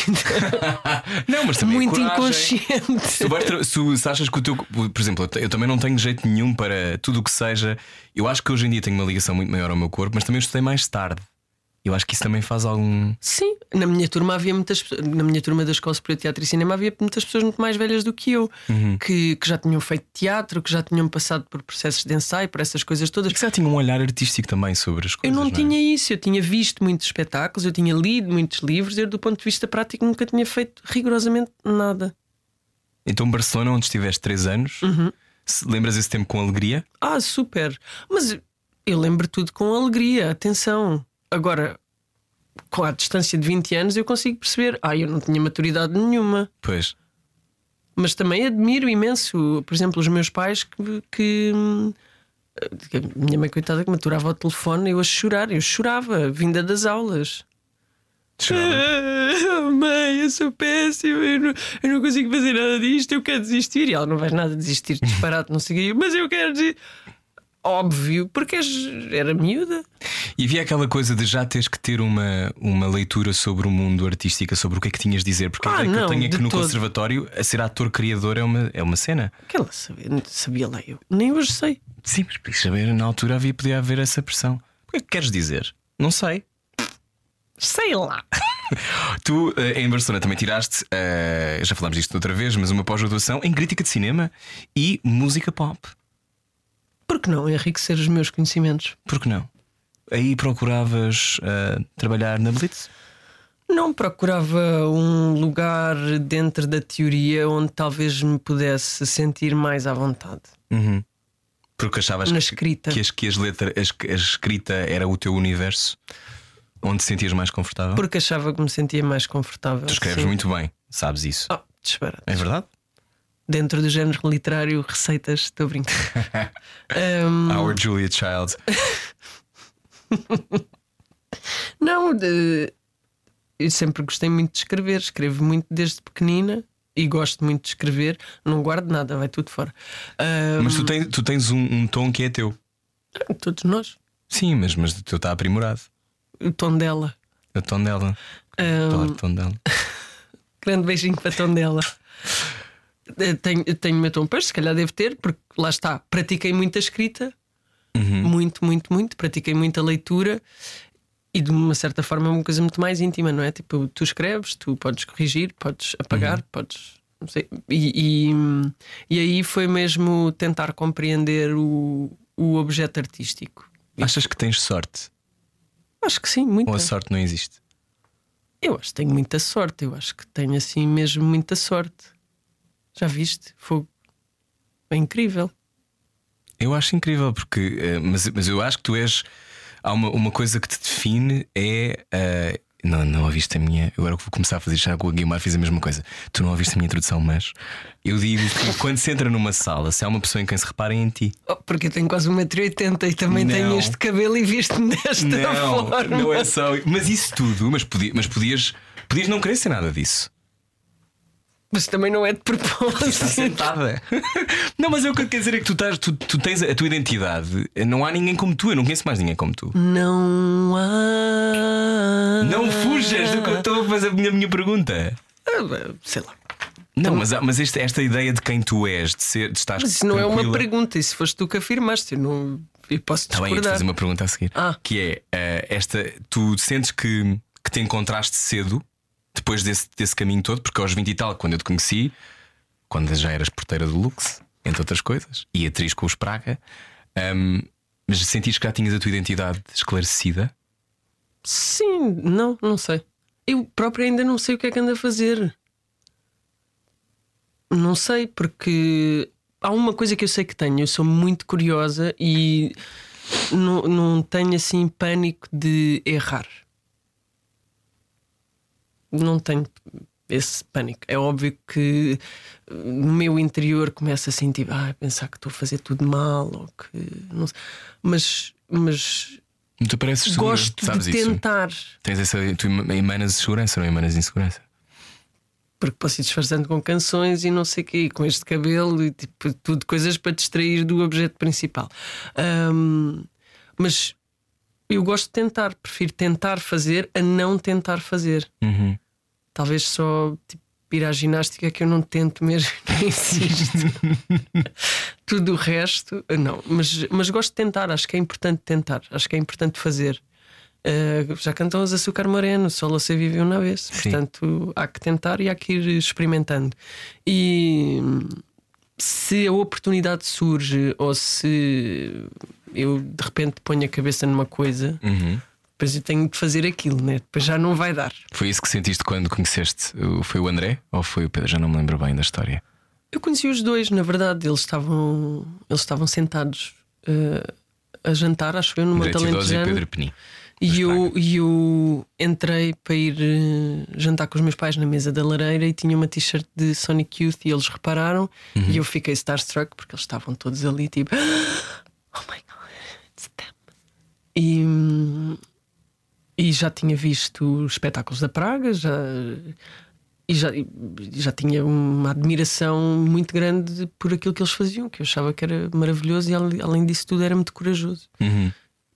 Não, mas também muito inconsciente. Se, tu, se, se achas que o teu. Por exemplo, eu também não tenho jeito nenhum para tudo o que seja. Eu acho que hoje em dia tenho uma ligação muito maior ao meu corpo, mas também eu estudei mais tarde. Eu acho que isso também faz algum. Sim, na minha turma havia muitas na minha turma da Escola Superior de Teatro e Cinema havia muitas pessoas muito mais velhas do que eu, uhum. que, que já tinham feito teatro, que já tinham passado por processos de ensaio, por essas coisas todas. E que já tinham um olhar artístico também sobre as coisas. Eu não, não tinha é? isso, eu tinha visto muitos espetáculos, eu tinha lido muitos livros, eu do ponto de vista prático nunca tinha feito rigorosamente nada. Então Barcelona, onde estiveste três anos, uhum. lembras esse tempo com alegria? Ah, super! Mas eu lembro tudo com alegria, atenção. Agora, com a distância de vinte anos, eu consigo perceber. Ah, eu não tinha maturidade nenhuma. Pois. Mas também admiro imenso, por exemplo, os meus pais que, que, que a minha mãe, coitada, que maturava ao telefone, eu a chorar, eu chorava, vinda das aulas. Ah, mãe, eu sou péssima, eu não, eu não consigo fazer nada disto, eu quero desistir. E ela não vai nada desistir, disparado, não sei o quê, mas eu quero desistir. Óbvio, porque era miúda. E havia aquela coisa de já teres que ter uma, uma leitura sobre o mundo artístico, sobre o que é que tinhas de dizer. Porque ah, a ideia não, que eu tenho é que no todo. Conservatório, a ser ator criador é uma, é uma cena. Aquela sabia, sabia lá eu, nem hoje sei. Sim, mas podia saber, na altura havia, podia haver essa pressão. O que é que queres dizer? Não sei. Sei lá. Tu em Barcelona também tiraste, uh, já falámos disto outra vez, mas uma pós-graduação em crítica de cinema e música pop. Por que não enriquecer os meus conhecimentos? Por que não? Aí procuravas uh, trabalhar na Blitz? Não, procurava um lugar dentro da teoria onde talvez me pudesse sentir mais à vontade. Uhum. Porque achavas na escrita. Que, as, que as letras, as, a escrita era o teu universo? Onde te sentias mais confortável? Porque achava que me sentia mais confortável. Tu escreves sim. muito bem, sabes isso? Oh, desbarato. É verdade? Dentro do género literário, receitas, estou a brincar. um... Our Julia Child. Não, de... eu sempre gostei muito de escrever, escrevo muito desde pequenina e gosto muito de escrever. Não guardo nada, vai tudo fora. Um... Mas tu, tem, tu tens um, um tom que é teu. Todos nós. Sim, mas, mas o teu está aprimorado. O tom dela. O tom dela. Um... Adoro o tom dela. Grande beijinho para o tom dela. Tenho, tenho meu tom peixe, se calhar devo ter, porque lá está, pratiquei muita escrita, uhum. muito, muito, muito, pratiquei muita leitura e de uma certa forma é uma coisa muito mais íntima, não é? Tipo, tu escreves, tu podes corrigir, podes apagar, uhum. podes. Não sei. E, e, e aí foi mesmo tentar compreender o, o objeto artístico. Achas que tens sorte? Acho que sim, muita. Ou a sorte não existe? Eu acho que tenho muita sorte, eu acho que tenho assim mesmo muita sorte. Já viste? Fogo. É incrível. Eu acho incrível porque mas, mas eu acho que tu és. Há uma, uma coisa que te define. É uh, não, não ouviste a minha. Agora que vou começar a fazer já com o Guilherme, fiz a mesma coisa. Tu não ouviste a minha introdução, mas eu digo que quando se entra numa sala, se há uma pessoa em quem se repara é em ti. Oh, porque eu tenho quase um metro e oitenta e também não. tenho este cabelo e viste-me desta não, forma. Não é só. Mas isso tudo. Mas, podia, mas podias, podias não querer ser nada disso. Mas também não é de propósito. Está sentada. Não, mas eu, o que eu quero dizer é que tu, estás, tu, tu tens a tua identidade. Não há ninguém como tu, eu não conheço mais ninguém como tu. Não há. Não fujas do que eu estou a fazer a minha, minha pergunta. Ah, sei lá. Não, então, mas, mas esta, esta ideia de quem tu és, de ser, de estás. Mas isso não tranquila. É uma pergunta, e se foste tu que afirmaste, eu não. Eu posso discordar. Também ia te fazer uma pergunta a seguir. Ah. Que é: uh, esta, tu sentes que, que te encontraste cedo? Depois desse, desse caminho todo, porque aos vinte e tal, quando eu te conheci, quando já eras porteira do Lux, entre outras coisas, e atriz com os Praga, um, mas sentiste que já tinhas a tua identidade esclarecida? Sim, não, não sei. Eu própria ainda não sei o que é que ando a fazer. Não sei, porque há uma coisa que eu sei que tenho. Eu sou muito curiosa e não, não tenho assim pânico de errar. Não tenho esse pânico. É óbvio que no meu interior começa a sentir, ah, pensar que estou a fazer tudo mal ou que não sei. Mas, mas tu pareces segura, gosto sabes de tentar. Isso? Tens essa, tu emanas segurança, não emanas insegurança? Porque posso ir disfarçando com canções e não sei o quê, com este cabelo e tipo, tudo coisas para distrair do objeto principal. Um, mas eu gosto de tentar, prefiro tentar fazer a não tentar fazer. Uhum. Talvez só tipo, ir à ginástica que eu não tento mesmo, nem insisto. Tudo o resto, não. Mas, mas gosto de tentar, acho que é importante tentar, acho que é importante fazer. Uh, já cantam os Açúcar Moreno, só se vive uma vez. Sim. Portanto, há que tentar e há que ir experimentando. E se a oportunidade surge ou se eu de repente ponho a cabeça numa coisa, uhum. depois eu tenho de fazer aquilo, né? Depois já não vai dar. Foi isso que sentiste quando conheceste? Foi o André ou foi o Pedro? Já não me lembro bem da história. Eu conheci os dois, na verdade. Eles estavam, eles estavam sentados uh, a jantar, acho eu, numa Talentejano. André Teodósio e Pedro Peni. E eu, eu entrei para ir jantar com os meus pais na mesa da lareira e tinha uma t-shirt de Sonic Youth e eles repararam. Uhum. E eu fiquei starstruck porque eles estavam todos ali tipo, oh my god, it's them. E, e já tinha visto espetáculos da Praga, já, e já, já tinha uma admiração muito grande por aquilo que eles faziam, que eu achava que era maravilhoso e além disso tudo era muito corajoso. Uhum.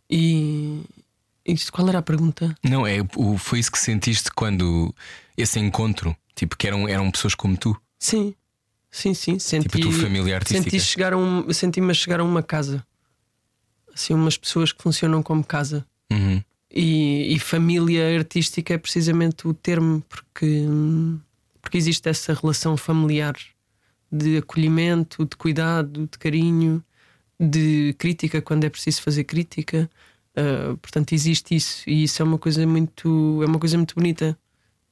E... Isto, qual era a pergunta? Não, é, o, foi isso que sentiste quando esse encontro, tipo, que eram, eram pessoas como tu? Sim, sim, sim. Senti, tipo, a tua família artística. Senti chegar a um, senti-me a chegar a uma casa. Assim, umas pessoas que funcionam como casa. Uhum. E, e família artística é precisamente o termo, porque, porque existe essa relação familiar de acolhimento, de cuidado, de carinho, de crítica quando é preciso fazer crítica. Uh, portanto existe isso e isso é uma coisa muito, é uma coisa muito bonita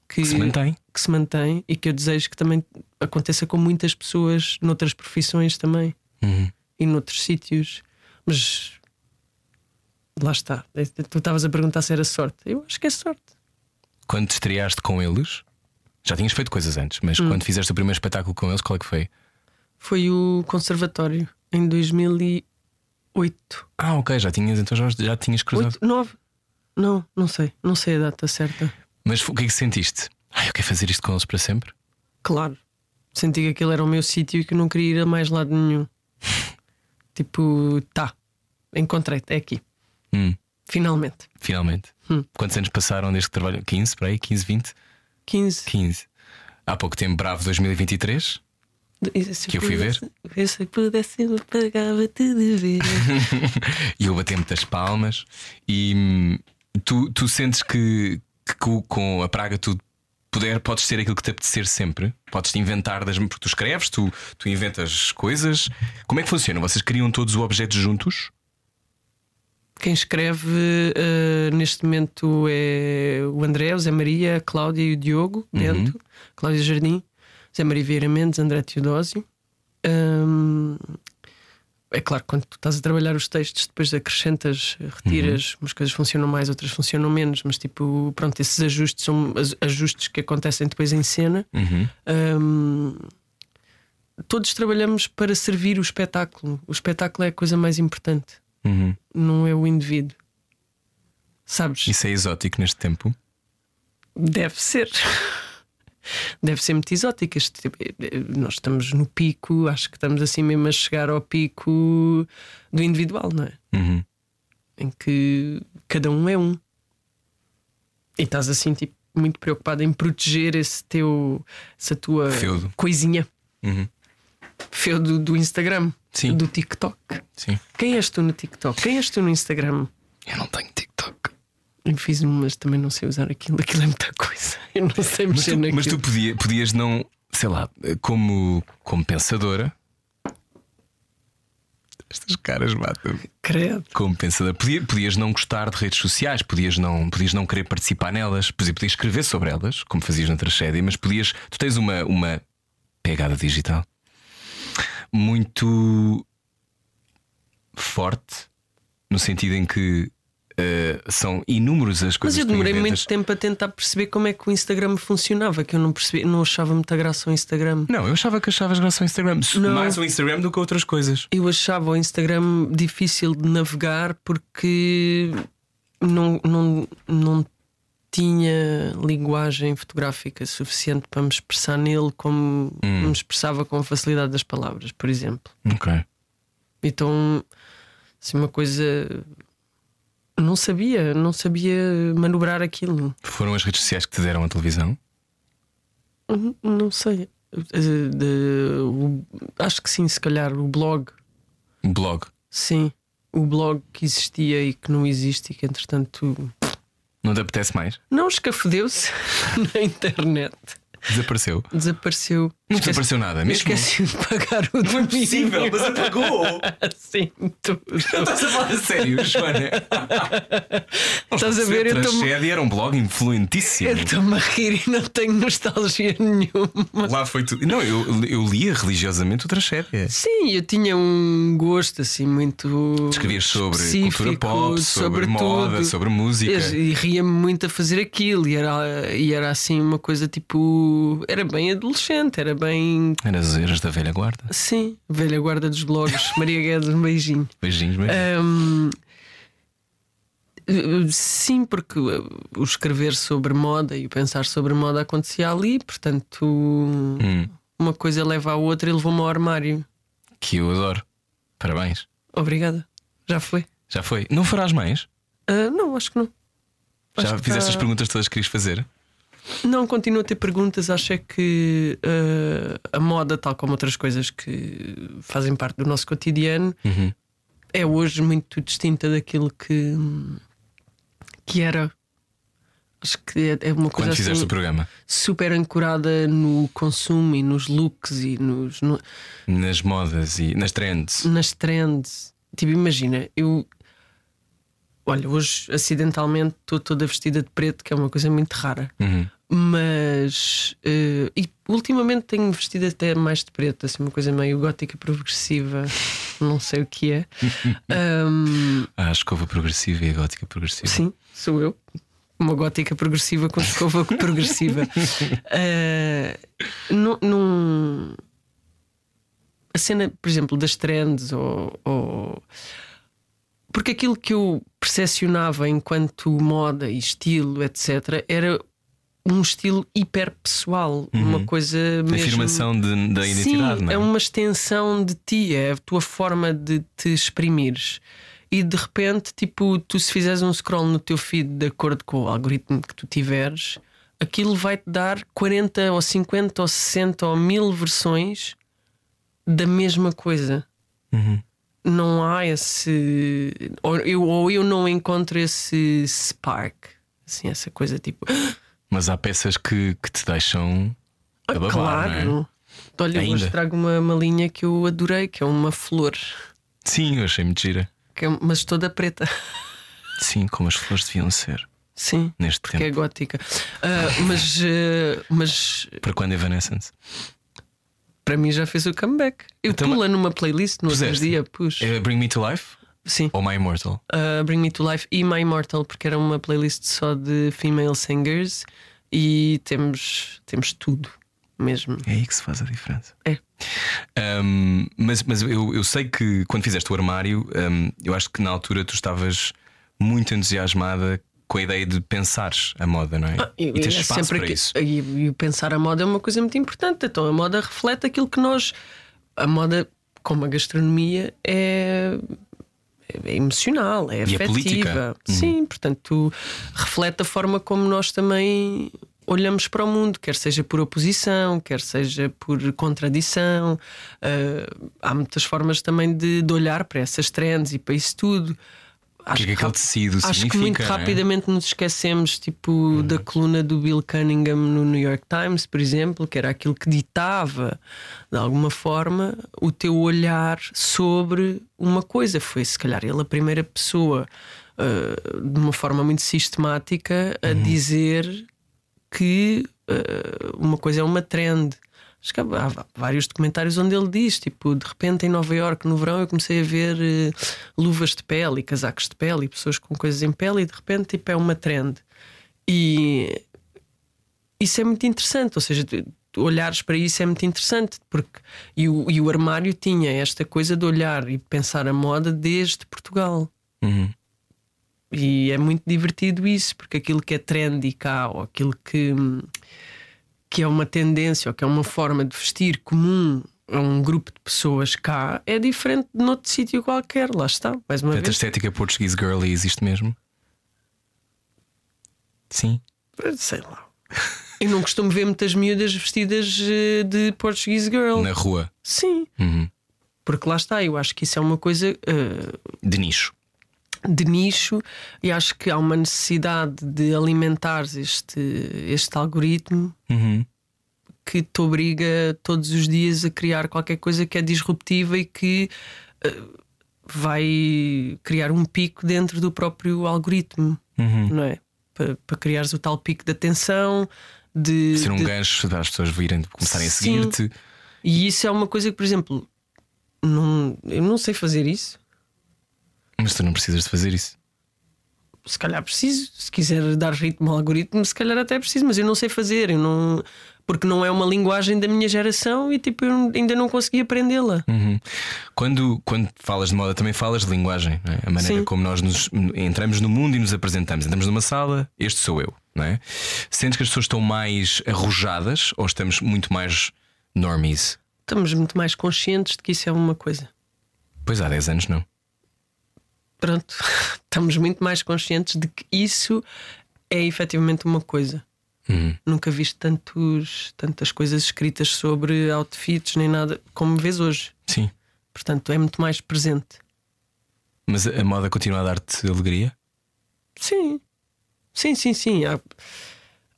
que, que se mantém. Que se mantém e que eu desejo que também aconteça com muitas pessoas noutras profissões também. Uhum. E noutros sítios. Mas lá está. Tu estavas a perguntar se era sorte. Eu acho que é sorte. Quando te estreaste com eles, já tinhas feito coisas antes, mas uhum. quando fizeste o primeiro espetáculo com eles, qual é que foi? Foi o Conservatório em dois mil e oito. Oito. Ah, ok, já tinhas, então já, já tinhas cruzado. Oito, nove? Não, não sei, não sei a data certa. Mas o que é que sentiste? Ah, eu quero fazer isto com eles para sempre? Claro, senti que aquilo era o meu sítio e que eu não queria ir a mais lado nenhum. Tipo, tá, encontrei-te, é aqui. Hum. Finalmente. Finalmente. Hum. Quantos anos passaram desde que trabalho? quinze, para aí? quinze, vinte? quinze. quinze. Há pouco tempo, Bravo dois mil e vinte e três. Se que eu fui pudesse, ver? Eu se pudesse, eu pagava-te de ver. E eu batendo-te as palmas. E tu, tu sentes que, que com a Praga tu puder, podes ser aquilo que te apetecer sempre? Podes-te inventar, das, porque tu escreves, tu, tu inventas coisas. Como é que funciona? Vocês criam todos os objetos juntos? Quem escreve uh, neste momento é o André, o Zé Maria, a Cláudia e o Diogo, dentro, uhum. Cláudia Jardim. Zé Maria Vieira Mendes, André Teodósio. Hum, é claro que quando tu estás a trabalhar os textos, depois acrescentas, retiras, uhum. umas coisas funcionam mais, outras funcionam menos, mas tipo, pronto, esses ajustes são ajustes que acontecem depois em cena. Uhum. Hum, todos trabalhamos para servir o espetáculo. O espetáculo é a coisa mais importante, uhum. não é o indivíduo. Sabes? Isso é exótico neste tempo? Deve ser. Deve ser muito exótica. Nós estamos no pico, acho que estamos assim mesmo a chegar ao pico do individual, não é? Uhum. Em que cada um é um. E estás assim tipo, muito preocupado em proteger esse teu, essa tua feudo. Coisinha uhum. feudo do Instagram. Sim. Do TikTok. Sim. Quem és tu no TikTok? Quem és tu no Instagram? Eu não tenho TikTok. Eu fiz, mas também não sei usar aquilo, aquilo é muita coisa. Eu não sei mexer mas tu, naquilo. Mas tu podia, podias não, sei lá, como, como pensadora. Estas caras matam. Credo. Como pensadora, podias, podias não gostar de redes sociais, podias não, podias não querer participar nelas, podias, podias escrever sobre elas, como fazias na Transédia, mas podias. Tu tens uma, uma pegada digital muito forte. no sentido em que uh, são inúmeras as coisas. Mas eu demorei muito tempo a tentar perceber como é que o Instagram funcionava, que eu não percebi, não achava muita graça ao Instagram. Não, eu achava que achavas graça ao Instagram, não, mais ao Instagram do que outras coisas. Eu achava o Instagram difícil de navegar porque não, não, não tinha linguagem fotográfica suficiente para me expressar nele como hum. me expressava com facilidade das palavras, por exemplo. Ok. Então, assim, uma coisa. Não sabia, não sabia manobrar aquilo. Foram as redes sociais que te deram a televisão? Não, não sei. De, de, o, acho que sim, se calhar. O blog. O blog? Sim. O blog que existia e que não existe e que, entretanto. Não te apetece mais? Não, escafedeu-se na internet. Desapareceu? Desapareceu. Não esqueci... desapareceu nada, mesmo? Esqueci de pagar o domínio. Não é possível, mas apagou. Sim, tudo. Não estás a falar a sério, Joana. Estás a ver? A Transédia era um blog influentíssimo. Eu estou-me a rir e não tenho nostalgia nenhuma. Lá foi tudo. Não, eu, eu lia religiosamente o Transédia. Sim, eu tinha um gosto assim muito. Escrevias sobre cultura pop, sobre, sobre moda, tudo. Sobre música. E ria-me muito a fazer aquilo. E era, e era assim uma coisa tipo. Era bem adolescente, era bem. Eras, eras da velha guarda? Sim, velha guarda dos blogs. Maria Guedes, um beijinho. Beijinhos, beijinhos. Um... Sim, porque o escrever sobre moda e o pensar sobre moda acontecia ali, portanto, hum. uma coisa leva à outra e levou-me ao armário. Que eu adoro. Parabéns. Obrigada. Já foi? Já foi. Não farás mais? Uh, não, acho que não. Já acho fizeste que tá... as perguntas todas que querias fazer? Não, continuo a ter perguntas. Acho é que uh, a moda, tal como outras coisas que fazem parte do nosso cotidiano, uhum. é hoje muito distinta daquilo que, que era. Acho que é uma coisa. Quando fizeste assim, o programa? Super ancorada no consumo e nos looks e nos. No... Nas modas e nas trends. Nas trends. Tipo, imagina, eu. Olha, hoje acidentalmente estou toda vestida de preto, que é uma coisa muito rara. Uhum. Mas uh, e ultimamente tenho vestido até mais de preto, assim, uma coisa meio gótica progressiva, não sei o que é. um... A escova progressiva e a gótica progressiva. Sim, sou eu. Uma gótica progressiva com escova progressiva. Uh, num, num... A cena, por exemplo, das trends ou. ou... Porque aquilo que eu percepcionava enquanto moda e estilo, etcétera, era um estilo hiperpessoal, uhum. uma coisa mesmo. A afirmação de, da identidade, sim, não é? É uma extensão de ti, é a tua forma de te exprimires. E de repente, tipo, tu se fizeres um scroll no teu feed de acordo com o algoritmo que tu tiveres, aquilo vai-te dar quarenta ou cinquenta ou sessenta ou mil versões da mesma coisa. Uhum. Não há esse. Ou eu, ou eu não encontro esse spark. Assim, essa coisa tipo. Mas há peças que, que te deixam ah, babar, claro. Não é? Olha, hoje trago uma, uma linha que eu adorei, que é uma flor. Sim, eu achei muito gira. Que é, mas toda preta. Sim, como as flores deviam ser. Sim, neste porque tempo. É gótica. Uh, mas, uh, mas. Para quando Evanescence? Para mim já fez o comeback. Eu então, pula numa playlist no outro dia, pus. Uh, Bring Me to Life? Sim. Ou My Immortal? Uh, Bring Me to Life e My Immortal, porque era uma playlist só de female singers e temos, temos tudo mesmo. É aí que se faz a diferença. É. Um, mas mas eu, eu sei que quando fizeste o armário, um, eu acho que na altura tu estavas muito entusiasmada com a ideia de pensares a moda, não é? Ah, e, e ter espaço é sempre para que, isso. E, e pensar a moda é uma coisa muito importante. Então a moda reflete aquilo que nós. A moda, como a gastronomia, é, é emocional, é e afetiva. Sim, uhum. portanto reflete a forma como nós também olhamos para o mundo, quer seja por oposição, quer seja por contradição. uh, Há muitas formas também de, de olhar para essas trends e para isso tudo. Acho, que, tecido acho que muito rapidamente é? Nos esquecemos tipo, uhum. da coluna do Bill Cunningham no New York Times, por exemplo, que era aquilo que ditava de alguma forma o teu olhar sobre uma coisa. Foi se calhar ele a primeira pessoa uh, de uma forma muito sistemática a uhum. dizer que uh, uma coisa é uma trend. Acho que há, há vários documentários onde ele diz, tipo, de repente em Nova Iorque no verão eu comecei a ver eh, luvas de pele e casacos de pele e pessoas com coisas em pele, e de repente, tipo, é uma trend. E isso é muito interessante, ou seja, olhares para isso é muito interessante, porque e o, e o armário tinha esta coisa de olhar e pensar a moda desde Portugal. Uhum. E é muito divertido isso, porque aquilo que é trendy cá, ou aquilo que, que é uma tendência, ou que é uma forma de vestir comum a um grupo de pessoas cá, é diferente de noutro sítio qualquer. Lá está, mais uma vez. A estética portuguesa girly existe mesmo? Sim. Sei lá. Eu não costumo ver muitas miúdas vestidas de Portuguese Girl na rua. Sim. Uhum. Porque lá está, eu acho que isso é uma coisa uh... de nicho. De nicho. E acho que há uma necessidade de alimentar este, este algoritmo, uhum, que te obriga todos os dias a criar qualquer coisa que é disruptiva e que uh, vai criar um pico dentro do próprio algoritmo, uhum, não é? Para, para criares o tal pico de atenção, de ser um de... gancho das pessoas virem, começarem, sim, a seguir-te. E isso é uma coisa que, por exemplo, não, eu não sei fazer isso. Mas tu não precisas de fazer isso. Se calhar preciso. Se quiser dar ritmo ao algoritmo, se calhar até preciso, mas eu não sei fazer, eu não... porque não é uma linguagem da minha geração. E tipo, eu ainda não consegui aprendê-la. Uhum. Quando, quando falas de moda, também falas de linguagem, não é? A maneira, sim, como nós nos, entramos no mundo e nos apresentamos. Entramos numa sala, este sou eu, não é? Sentes que as pessoas estão mais arrojadas ou estamos muito mais normies? Estamos muito mais conscientes de que isso é uma coisa. Pois há dez anos não. Pronto, estamos muito mais conscientes de que isso é efetivamente uma coisa. Uhum. Nunca viste tantos, tantas coisas escritas sobre outfits nem nada como vês hoje. Sim. Portanto, é muito mais presente. Mas a moda continua a dar-te alegria? Sim, sim, sim, sim. Há,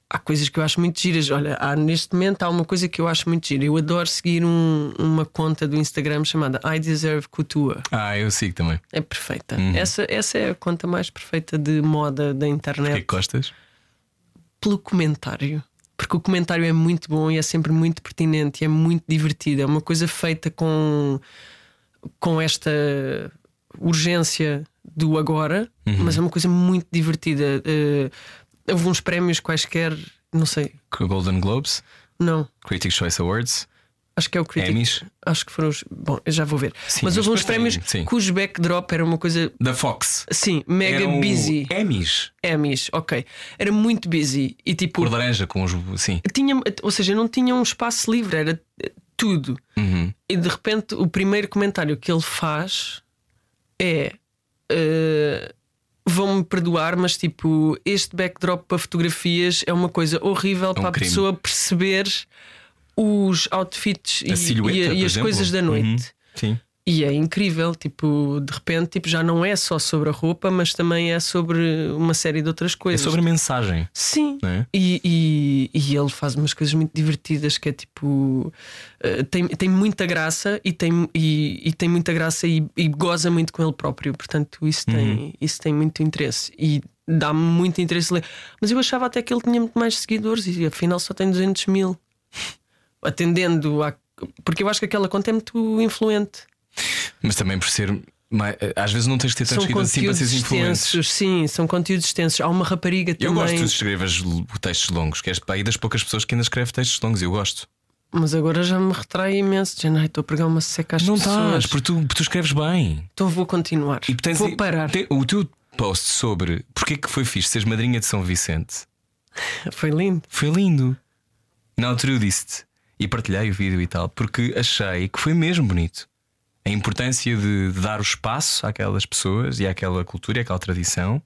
há coisas que eu acho muito giras. Olha, há, neste momento há uma coisa que eu acho muito gira. Eu adoro seguir um, uma conta do Instagram chamada I Deserve Couture. Ah, eu sigo também. É perfeita. Uhum. Essa, essa é a conta mais perfeita de moda da internet. Porquê que gostas? Pelo comentário. Porque o comentário é muito bom e é sempre muito pertinente e é muito divertido. É uma coisa feita com, com esta urgência do agora, uhum, mas é uma coisa muito divertida. Uh, houve uns prémios quaisquer, não sei. Golden Globes? Não. Critics' Choice Awards? Acho que é o Critics. Emmys? Acho que foram os... Bom, eu já vou ver. Sim, mas houve uns prémios, sim, cujo backdrop era uma coisa... Da Fox. Sim, mega era um... busy. Emmys? Emmys, ok. Era muito busy e tipo... Cor de laranja com os... Sim. Tinha... Ou seja, não tinha um espaço livre. Era tudo. Uhum. E de repente o primeiro comentário que ele faz é... Uh... Vão-me perdoar, mas tipo, este backdrop para fotografias é uma coisa horrível, é um para crime. A pessoa perceber os outfits a e, silhueta, e, a, e as exemplo. Coisas da noite. Uhum. Sim. E é incrível, tipo, de repente tipo, já não é só sobre a roupa, mas também é sobre uma série de outras coisas. É sobre a mensagem. Sim. É? E, e, e ele faz umas coisas muito divertidas que é tipo. Uh, tem, tem muita graça e tem, e, e tem muita graça e, e goza muito com ele próprio. Portanto, isso, uhum, tem, isso tem muito interesse. E dá-me muito interesse ler. Mas eu achava até que ele tinha muito mais seguidores e afinal só tem duzentos mil. Atendendo a. Porque eu acho que aquela conta é muito influente. Mas também por ser mais... Às vezes não tens que ter tantos seguidores assim para seres influentes. Sim, são conteúdos extensos. Há uma rapariga eu também. Eu gosto que tu escrevas textos longos, que és para aí das poucas pessoas que ainda escreve textos longos. Eu gosto. Mas agora já me retrai imenso. Já não estou a pegar uma seca às não pessoas. Não estás, porque tu, tu escreves bem. Então vou continuar e tens, vou parar te, o teu post sobre porque é que foi fixe seres madrinha de São Vicente. Foi lindo. Foi lindo. Na altura eu disse-te e partilhei o vídeo e tal, porque achei que foi mesmo bonito. A importância de, de dar o espaço àquelas pessoas e àquela cultura e àquela tradição.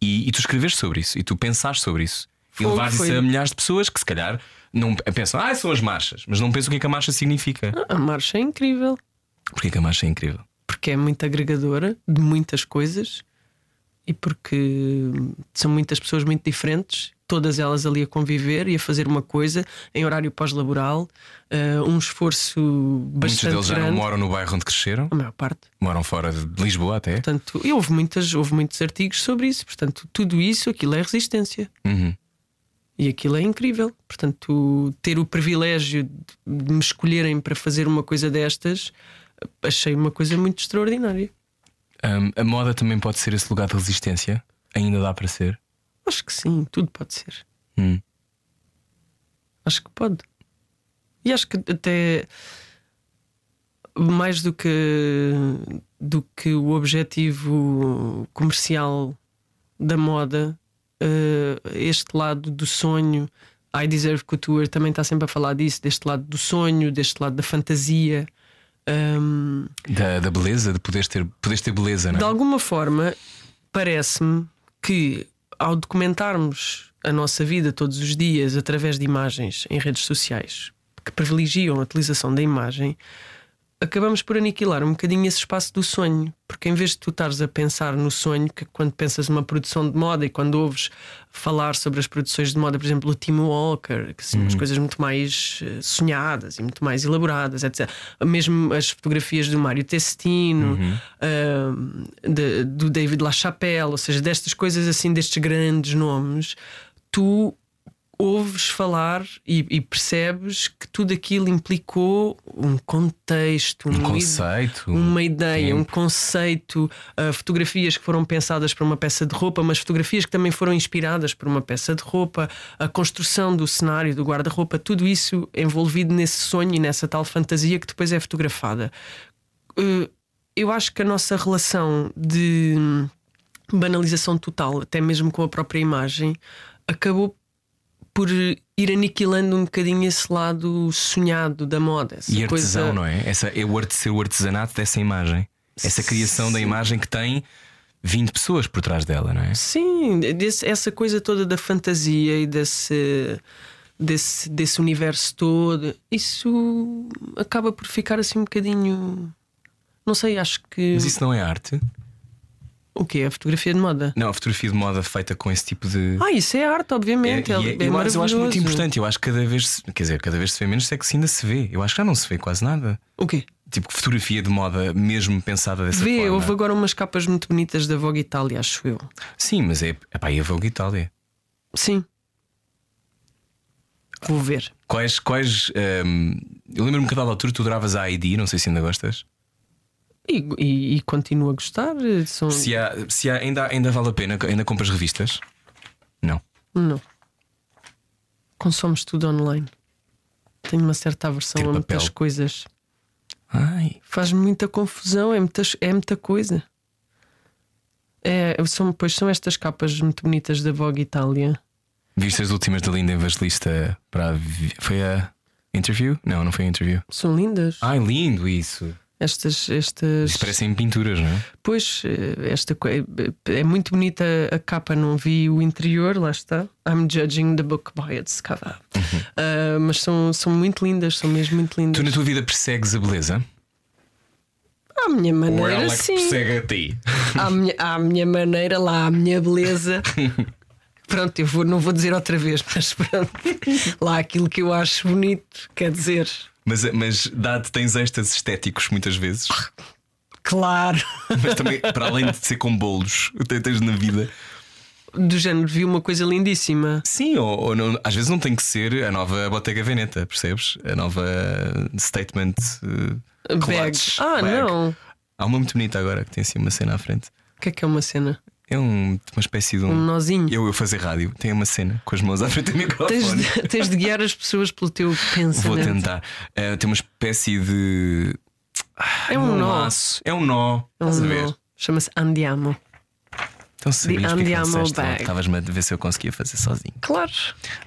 E, e tu escreves sobre isso, e tu pensares sobre isso, foi, e levares isso a milhares de pessoas que se calhar não pensam, ah, são as marchas, mas não pensam o que é que a marcha significa. A marcha é incrível. Porquê que a marcha é incrível? Porque é muito agregadora de muitas coisas. E porque são muitas pessoas muito diferentes, todas elas ali a conviver e a fazer uma coisa em horário pós-laboral, uh, um esforço bastante grande. Muitos deles já não moram no bairro onde cresceram. A maior parte. Moram fora de Lisboa até. Portanto, e houve, muitas, houve muitos artigos sobre isso. Portanto, tudo isso, aquilo é resistência. Uhum. E aquilo é incrível. Portanto, ter o privilégio de me escolherem para fazer uma coisa destas, achei uma coisa muito extraordinária. Um, a moda também pode ser esse lugar de resistência? Ainda dá para ser? Acho que sim, tudo pode ser. Hum. Acho que pode. E acho que até mais do que, do que o objetivo comercial da moda, este lado do sonho, I Deserve Couture também está sempre a falar disso, deste lado do sonho, deste lado da fantasia. Um, da, da beleza, de poderes ter, poderes ter beleza, não é? De alguma forma, parece-me que ao documentarmos a nossa vida todos os dias através de imagens em redes sociais que privilegiam a utilização da imagem, acabamos por aniquilar um bocadinho esse espaço do sonho. Porque em vez de tu estares a pensar no sonho, que quando pensas numa produção de moda e quando ouves falar sobre as produções de moda, por exemplo, o Tim Walker, que são hum. umas coisas muito mais sonhadas e muito mais elaboradas, etcétera. Mesmo as fotografias do Mário Testino, uhum. uh, de, do David LaChapelle, ou seja, destas coisas assim, destes grandes nomes, tu ouves falar e, e percebes que tudo aquilo implicou um contexto, um, um conceito, uma ideia, tempo. um conceito, uh, fotografias que foram pensadas para uma peça de roupa, mas fotografias que também foram inspiradas por uma peça de roupa, a construção do cenário, do guarda-roupa, tudo isso envolvido nesse sonho e nessa tal fantasia que depois é fotografada. Uh, eu acho que a nossa relação de banalização total, até mesmo com a própria imagem, acabou por ir aniquilando um bocadinho esse lado sonhado da moda. Essa e artesão, coisa... não é? Essa, é o arte, ser o artesanato dessa imagem. Essa criação Sim. da imagem que tem vinte pessoas por trás dela, não é? Sim, desse, essa coisa toda da fantasia e desse, desse, desse universo todo. Isso acaba por ficar assim um bocadinho... Não sei, acho que... Mas isso não é arte? O quê? A fotografia de moda? Não, a fotografia de moda feita com esse tipo de... Ah, isso é arte, obviamente. É, é, é, é mas eu acho muito importante. Eu acho que cada vez, quer dizer, cada vez se vê menos, se é que ainda se vê. Eu acho que já não se vê quase nada. O quê? Tipo, fotografia de moda mesmo pensada dessa vê, forma. Vê, houve agora umas capas muito bonitas da Vogue Itália, acho eu. Sim, mas é, epá, é a Vogue Itália. Sim. Vou ver. Quais. quais hum, eu lembro-me que a dada altura tu adoravas a I D, não sei se ainda gostas. E, e, e continuo a gostar. São... Se, há, se há, ainda, ainda vale a pena, ainda compras revistas? Não. Não. Consomes tudo online. Tenho uma certa aversão a muitas coisas. Ai. Faz-me muita confusão, é muita, é muita coisa. É, são, pois são estas capas muito bonitas da Vogue Itália. Viste as últimas da Linda Evangelista para a, foi a Interview? Não, não foi a Interview. São lindas. Ai, lindo isso. Estas, estas... parecem pinturas, não é? Pois, esta é muito bonita a capa, não vi o interior, lá está. I'm judging the book by its cover. Uhum. Uh, mas são, são muito lindas, são mesmo muito lindas. Tu na tua vida persegues a beleza? À minha maneira, Ou ela que sim. persegue a ti? À minha, à minha maneira, lá, à minha beleza. Pronto, eu vou, não vou dizer outra vez, mas pronto. Lá aquilo que eu acho bonito, quer dizer... Mas, mas dá-te, tens êxtases estéticos muitas vezes. Claro. Mas também, para além de ser com bolos, tens na vida. Do género, vi uma coisa lindíssima. Sim, ou, ou não, às vezes não tem que ser a nova Bottega Veneta, percebes? A nova Statement uh, Bag. Ah, bag. Não. Há uma muito bonita agora que tem assim uma cena à frente. O que é que é uma cena? É um, uma espécie de um, um nozinho. Eu, eu fazer rádio. Tem uma cena com as mãos à frente do microfone. Tens de, tens de guiar as pessoas pelo teu pensamento. Vou tentar. Uh, tem uma espécie de. Ah, é um, um nó. Laço. É um nó. É um nó. Chama-se Andiamo. Então sabias que estavas-me a ver se eu conseguia fazer sozinho. Claro.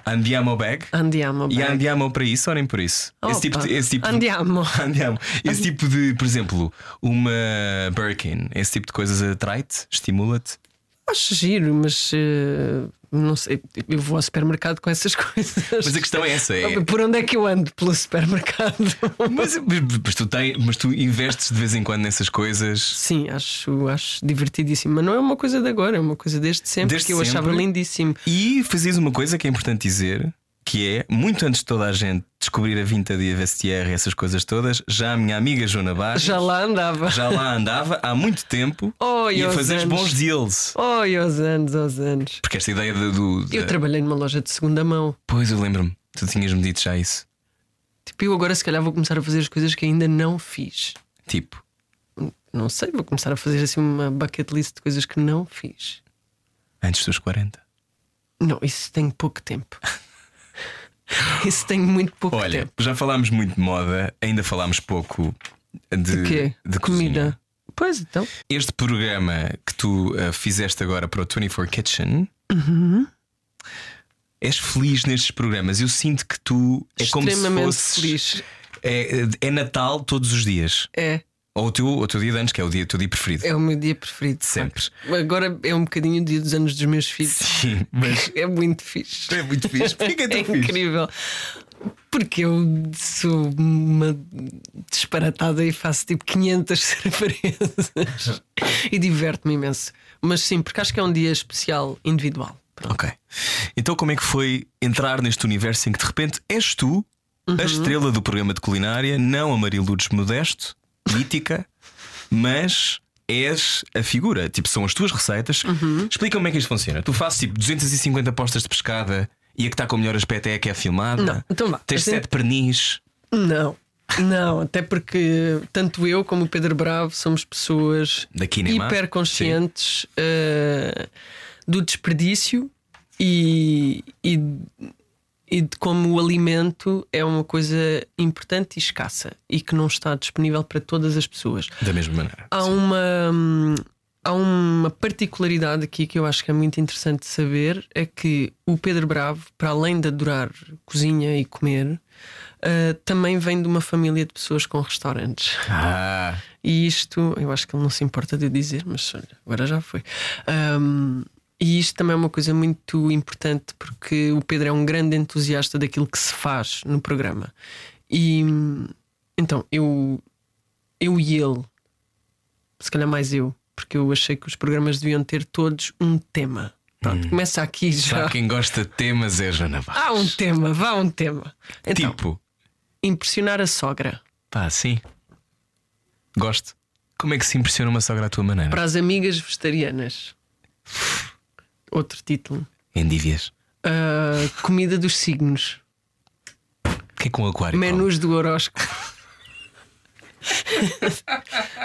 Andiamo bag. Andiamo bag. E Andiamo para isso ou nem por isso? Oh, esse, tipo de, esse tipo de. Andiamo. Andiamo. Esse tipo de, por exemplo, uma Birkin. Esse tipo de coisas atrai-te, estimula-te. Acho giro, mas uh, não sei. Eu vou ao supermercado com essas coisas. Mas a questão é essa: é... por onde é que eu ando? Pelo supermercado. Mas, mas, mas, tu tem, mas tu investes de vez em quando nessas coisas. Sim, acho, acho divertidíssimo. Mas não é uma coisa de agora, é uma coisa desde sempre desde que eu sempre. achava lindíssimo. E fazias uma coisa que é importante dizer: que é, muito antes de toda a gente descobrir a Vinta de Vestiaire e essas coisas todas, já a minha amiga Joana Barrios já lá andava, já lá andava há muito tempo, oh, e a fazer os bons deals. Oi, oh, aos anos, aos anos. Porque esta ideia do, do da... Eu trabalhei numa loja de segunda mão. Pois, eu lembro-me, tu tinhas-me dito já isso. Tipo, eu agora se calhar vou começar a fazer as coisas que ainda não fiz. Tipo? Não sei, vou começar a fazer assim uma bucket list de coisas que não fiz antes dos quarenta. Não, isso tem pouco tempo. Isso tem muito pouco Olha, tempo. Olha, já falámos muito de moda, ainda falámos pouco de, de, quê? de comida. Cozinha. Pois então. Este programa que tu uh, fizeste agora para o vinte e quatro Kitchen, uhum. és feliz nestes programas. Eu sinto que tu é como se fosses feliz. É, é Natal todos os dias. É. Ou o teu, o teu dia de anos, que é o dia, o teu dia preferido. É o meu dia preferido. Sempre. Agora é um bocadinho o dia dos anos dos meus filhos. Sim, mas é muito fixe. É muito fixe. Por que é tão fixe? É incrível. Porque eu sou uma disparatada e faço tipo quinhentas surpresas e diverto-me imenso. Mas sim, porque acho que é um dia especial, individual. Pronto. Ok. Então como é que foi entrar neste universo em que de repente és tu, uhum. a estrela do programa de culinária, não a Maria Lourdes Modesto, política, mas és a figura. Tipo, são as tuas receitas. Uhum. Explica-me como é que isto funciona. Tu fazes tipo duzentas e cinquenta postas de pescada e a que está com o melhor aspecto é a que é filmada. Não, então vá. Tens sete gente... pernis. Não, não, até porque tanto eu como o Pedro Bravo somos pessoas hiperconscientes uh, do desperdício e, e, e de como o alimento é uma coisa importante e escassa e que não está disponível para todas as pessoas. Da mesma maneira. Há, uma, hum, há uma particularidade aqui que eu acho que é muito interessante saber. É que o Pedro Bravo, para além de adorar cozinha e comer, uh, também vem de uma família de pessoas com restaurantes. Ah. E isto, eu acho que ele não se importa de dizer, mas olha, agora já foi. um, E isto também é uma coisa muito importante, porque o Pedro é um grande entusiasta daquilo que se faz no programa. E então eu, eu e ele, se calhar mais eu, porque eu achei que os programas deviam ter todos um tema. Pronto, hum. começa aqui já. Só quem gosta de temas é a Joana Barrios. Há um tema, vá um tema. Então, tipo, impressionar a sogra. Pá, sim. Gosto. Como é que se impressiona uma sogra à tua maneira? Para as amigas vegetarianas. Outro título. Endívias. Uh, comida dos signos. O que é com aquário? Menus do horóscopo.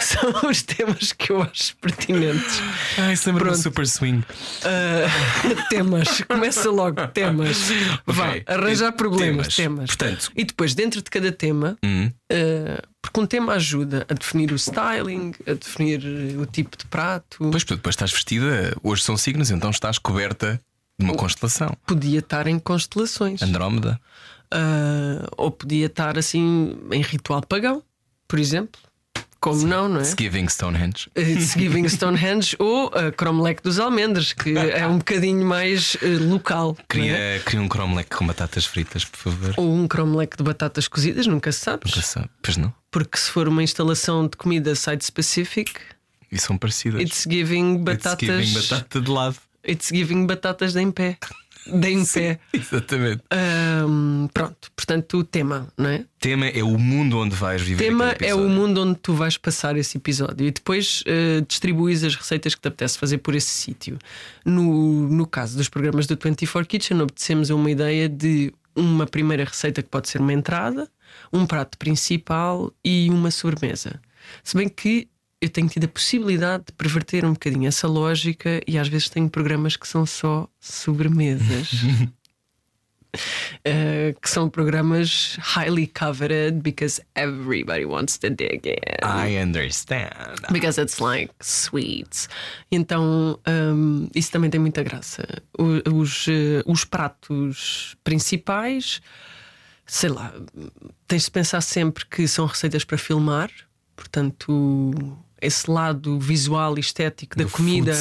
São os temas que eu acho pertinentes. Ai, isso lembra-me do Super Swing. uh, Temas, começa logo. Temas, okay. Vai, arranjar problemas, temas. Temas. Portanto... E depois dentro de cada tema, uhum. uh, porque um tema ajuda a definir o styling, a definir o tipo de prato. Pois, depois estás vestida. Hoje são signos, então estás coberta de uma o, constelação. Podia estar em constelações. Andrómeda. uh, Ou podia estar assim em ritual pagão, por exemplo. Como não, não é? It's giving Stonehenge. It's giving Stonehenge ou a cromeleque dos Almendres, que é um bocadinho mais uh, local. Queria, é? queria um cromeleque com batatas fritas, por favor. Ou um cromeleque de batatas cozidas, nunca se sabe. Nunca se sabe, pois não. Porque se for uma instalação de comida site-specific. E são parecidas. It's giving batatas. It's giving batata de lado. It's giving batatas de em pé. De em Sim, pé. Exatamente. Um, pronto, portanto, o tema, não é? Tema é o mundo onde vais viver. Tema é o mundo onde tu vais passar esse episódio e depois uh, distribuís as receitas que te apetece fazer por esse sítio. No, no caso dos programas do vinte e quatro Kitchen, obtecemos a uma ideia de uma primeira receita que pode ser uma entrada, um prato principal e uma sobremesa. Se bem que eu tenho tido a possibilidade de perverter um bocadinho essa lógica e às vezes tenho programas que são só sobremesas. uh, que são programas highly coveted because everybody wants to dig in. I understand. Because it's like sweets. Então um, isso também tem muita graça. Os, uh, os pratos principais, sei lá, tens de pensar sempre que são receitas para filmar. Portanto, esse lado visual e estético do da comida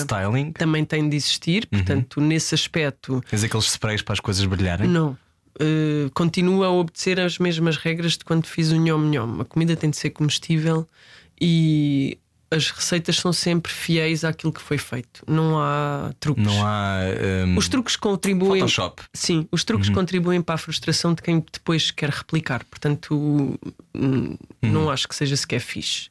também tem de existir. Portanto, uhum. nesse aspecto. Tens aqueles sprays para as coisas brilharem? Não. Uh, continuo a obedecer as mesmas regras de quando fiz o nhom nhom. A comida tem de ser comestível e as receitas são sempre fiéis àquilo que foi feito. Não há truques. Não há. Um... Os truques contribuem. Photoshop. Sim, os truques uhum. contribuem para a frustração de quem depois quer replicar. Portanto, uhum. não acho que seja sequer fixe.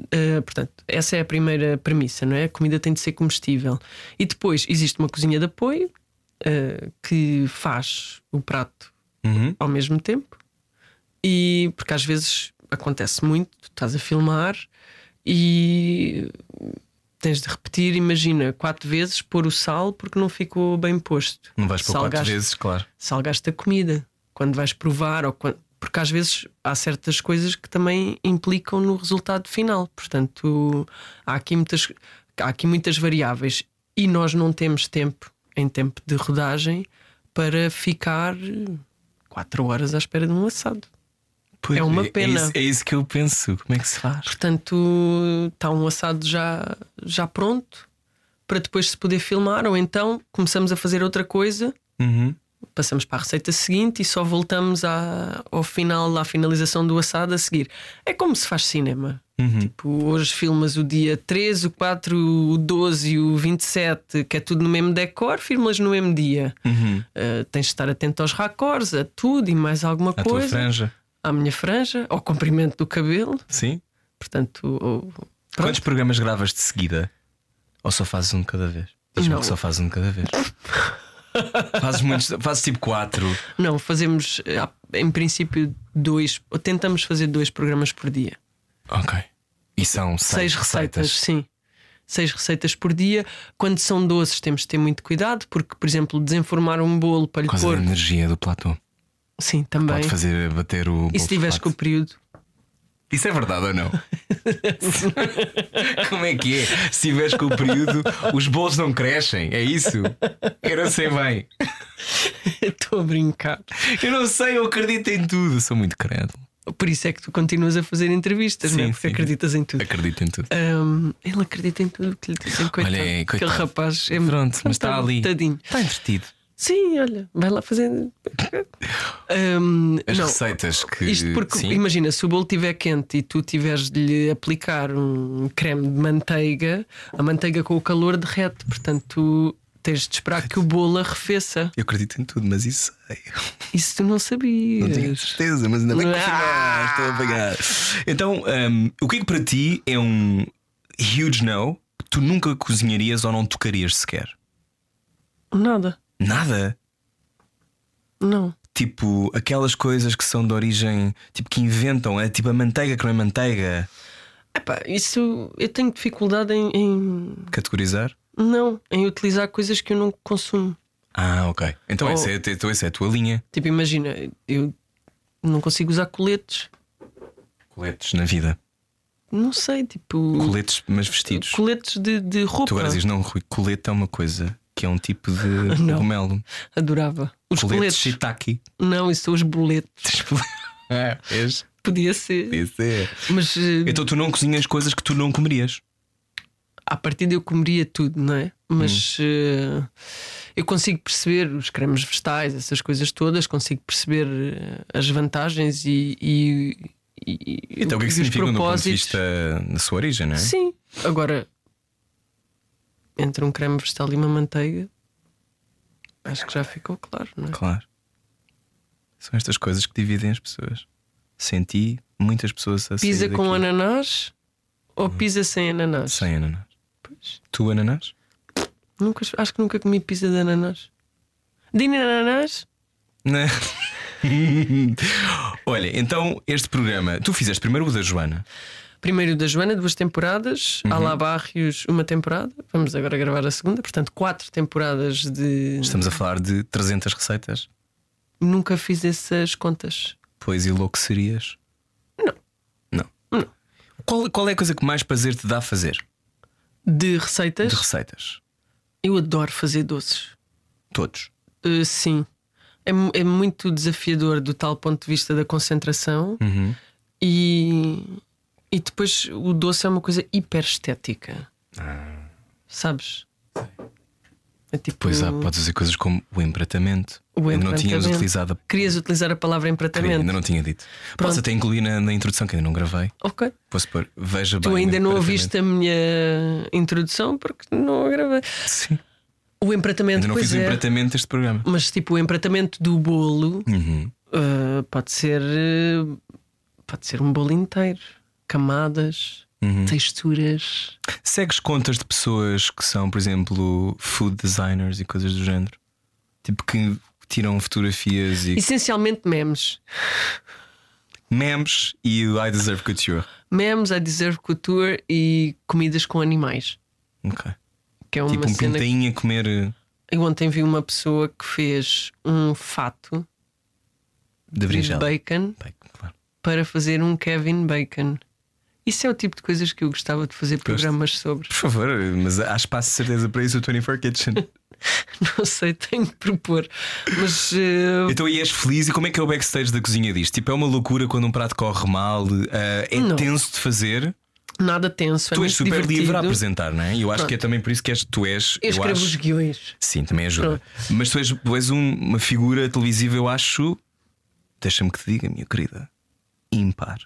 Uh, portanto, essa é a primeira premissa, não é? A comida tem de ser comestível. E depois existe uma cozinha de apoio uh, que faz o prato uhum. ao mesmo tempo. E porque às vezes acontece muito, tu estás a filmar e tens de repetir, imagina, quatro vezes pôr o sal porque não ficou bem posto. Não vais pôr quatro vezes, claro. Salgaste a comida quando vais provar, ou quando... porque às vezes há certas coisas que também implicam no resultado final. Portanto, há aqui muitas, há aqui muitas variáveis e nós não temos tempo, em tempo de rodagem, para ficar quatro horas à espera de um assado. Pois, é uma pena. É isso, é isso que eu penso. Como é que se faz? Portanto, está um assado já, já pronto para depois se poder filmar, ou então começamos a fazer outra coisa, uhum. passamos para a receita seguinte e só voltamos à, ao final, à finalização do assado a seguir. É como se faz cinema. Uhum. Tipo, hoje filmas o dia treze, o quatro, o doze, o vinte e sete, que é tudo no mesmo decor, filmas no mesmo dia. Uhum. Uh, tens de estar atento aos raccords, a tudo e mais alguma a coisa. Tua franja. À minha franja, ao comprimento do cabelo. Sim. Portanto, ou... Quantos programas gravas de seguida? Ou só fazes um de cada vez? Não. Só fazes um de cada vez. Fazes muitos, fazes tipo quatro. Não, fazemos em princípio dois, ou tentamos fazer dois programas por dia. Ok. E são seis, seis receitas. receitas Sim, seis receitas por dia. Quando são doces temos de ter muito cuidado, porque, por exemplo, desenformar um bolo para lhe pôr a energia do platô. Sim, também. Pode fazer bater o... E se tiveres com o período? Isso é verdade ou não? Como é que é? Se tiveres com o período, os bolos não crescem, é isso? Eu não sei bem. Estou a brincar. Eu não sei, eu acredito em tudo, eu sou muito crédulo. Por isso é que tu continuas a fazer entrevistas, sim, não é? Porque sim, acreditas em tudo. Acredito em tudo. Um, ele acredita em tudo que lhe dizem, coitado. Olha, é, coitado. Aquele rapaz é... Pronto, mas está ali. Tadinho. Está invertido. Sim, olha, vai lá fazendo. um, As não, receitas que... Isto porque, sim. imagina, se o bolo estiver quente e tu tiveres de lhe aplicar um creme de manteiga, a manteiga com o calor derrete. Portanto, tu tens de esperar que o bolo arrefeça. Eu acredito em tudo, mas isso sei. Isso tu não sabias. Não tenho certeza, mas ainda bem que ah! estou a pagar. Então, um, o que é que para ti é um huge no que tu nunca cozinharias ou não tocarias sequer? Nada. Nada? Não. Tipo, aquelas coisas que são de origem, tipo, que inventam, é tipo a manteiga que não é manteiga. Epá, isso eu tenho dificuldade em, em... Categorizar? Não, em utilizar coisas que eu não consumo. Ah, ok. Então, Ou... essa, é, então essa é a tua linha. Tipo, imagina, eu não consigo usar coletes. Coletes na vida? Não sei, tipo... Coletes, mas vestidos. Coletes de, de roupa. Tu agora dizes, não, Rui, colete é uma coisa... Que é um tipo de cogumelo. Adorava. Os boletos shiitake. Não, isso são os boletos. É, és? Podia ser. Podia ser. Mas, então tu não cozinhas coisas que tu não comerias? À partida eu comeria tudo, não é? Mas hum. uh, eu consigo perceber os cremes vegetais, essas coisas todas. Consigo perceber as vantagens e... e, e então o que é que significa do ponto de vista da sua origem, não é? Sim, agora... Entre um creme vegetal e uma manteiga, acho que já ficou claro, não é? Claro. São estas coisas que dividem as pessoas. Senti muitas pessoas a pizza com ananás ou pizza sem ananás? Sem ananás. Pois. Tu ananás? Nunca, acho que nunca comi pizza de ananás. De ananás? Não. Olha, então este programa, tu fizeste primeiro o da Joana. Primeiro da Joana, duas temporadas, uhum. Alá Barrios, uma temporada. Vamos agora gravar a segunda, portanto, quatro temporadas de... Estamos a falar de trezentas receitas. Nunca fiz essas contas. Pois, e louco serias? Não. Não, não. Qual, qual é a coisa que mais prazer te dá fazer? De receitas? De receitas. Eu adoro fazer doces. Todos? Uh, sim. É, é muito desafiador do tal ponto de vista da concentração. Uhum. E... E depois o doce é uma coisa hiper estética. Ah. Sabes? Sim. É tipo... Pois há, podes dizer coisas como o empratamento. O ainda não tínhamos utilizado. A... Querias utilizar a palavra empratamento? Queria, ainda não tinha dito. Pronto. Posso até incluir na, na introdução que ainda não gravei. Ok. Posso pôr, veja tu bem. Tu ainda não ouviste a minha introdução porque não a gravei. Sim. O empratamento. Ainda não fiz é. o empratamento deste programa. Mas tipo, o empratamento do bolo uhum. uh, pode ser. Uh, pode ser um bolo inteiro. Camadas. Uhum. Texturas. Segues contas de pessoas que são, por exemplo, food designers e coisas do género? Tipo que tiram fotografias e... Essencialmente memes. Memes e I Deserve Couture. Memes, I Deserve Couture e comidas com animais. Ok. Que é uma tipo um cena... pintainha a comer. Eu ontem vi uma pessoa que fez um fato de, de bacon, bacon claro. para fazer um Kevin Bacon. Isso é o tipo de coisas que eu gostava de fazer programas Gosto. sobre. Por favor, mas há espaço de certeza para isso o vinte e quatro Kitchen. Não sei, tenho que propor. Mas, uh... Então aí és feliz. E como é que é o backstage da cozinha disto? Tipo, é uma loucura quando um prato corre mal? uh, É Não. tenso de fazer? Nada tenso. Tu é és super divertido. livre a apresentar, não é? Eu acho Pronto. que é também por isso que és, tu és. Eu escrevo eu acho... os guiões. Sim, também ajuda. Pronto. Mas tu és, tu és um, uma figura televisiva, eu acho. Deixa-me que te diga, minha querida. Impar.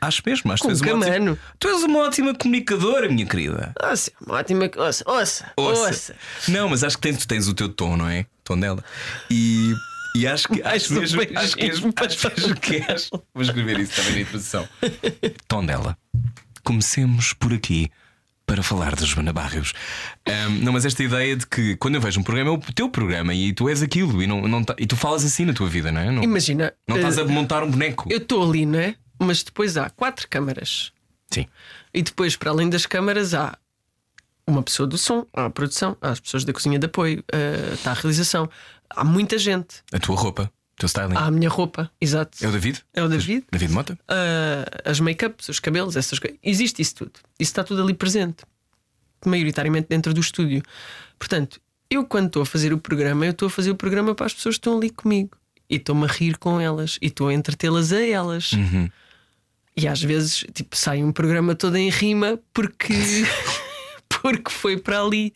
Acho mesmo, acho que tu, ótima... tu és uma ótima comunicadora, minha querida. Nossa, uma ótima. Ouça, ouça, ouça. Não, mas acho que tens, tens o teu tom, não é? O tom dela. E, e acho que acho mesmo. Acho que és. Vou escrever isso também na introdução. Tom dela. Comecemos por aqui para falar de Joana Barrios. Um, não, mas esta ideia de que quando eu vejo um programa é o teu programa e tu és aquilo e, não, não tá... e tu falas assim na tua vida, não é? Não, Imagina. Não estás uh, a montar um boneco. Eu estou ali, não é? Mas depois há quatro câmaras. Sim. E depois, para além das câmaras, há uma pessoa do som, há a produção, há as pessoas da cozinha de apoio, uh, está a realização. Há muita gente. A tua roupa, o teu styling. Há a minha roupa, exato. É o David? É o David. David Mota. Uh, as make-ups, os cabelos, essas coisas. Existe isso tudo. Isso está tudo ali presente, maioritariamente dentro do estúdio. Portanto, eu quando estou a fazer o programa, eu estou a fazer o programa para as pessoas que estão ali comigo. E estou-me a rir com elas. E estou a entretê-las a elas. Uhum. E às vezes, tipo, sai um programa todo em rima porque, porque foi para ali.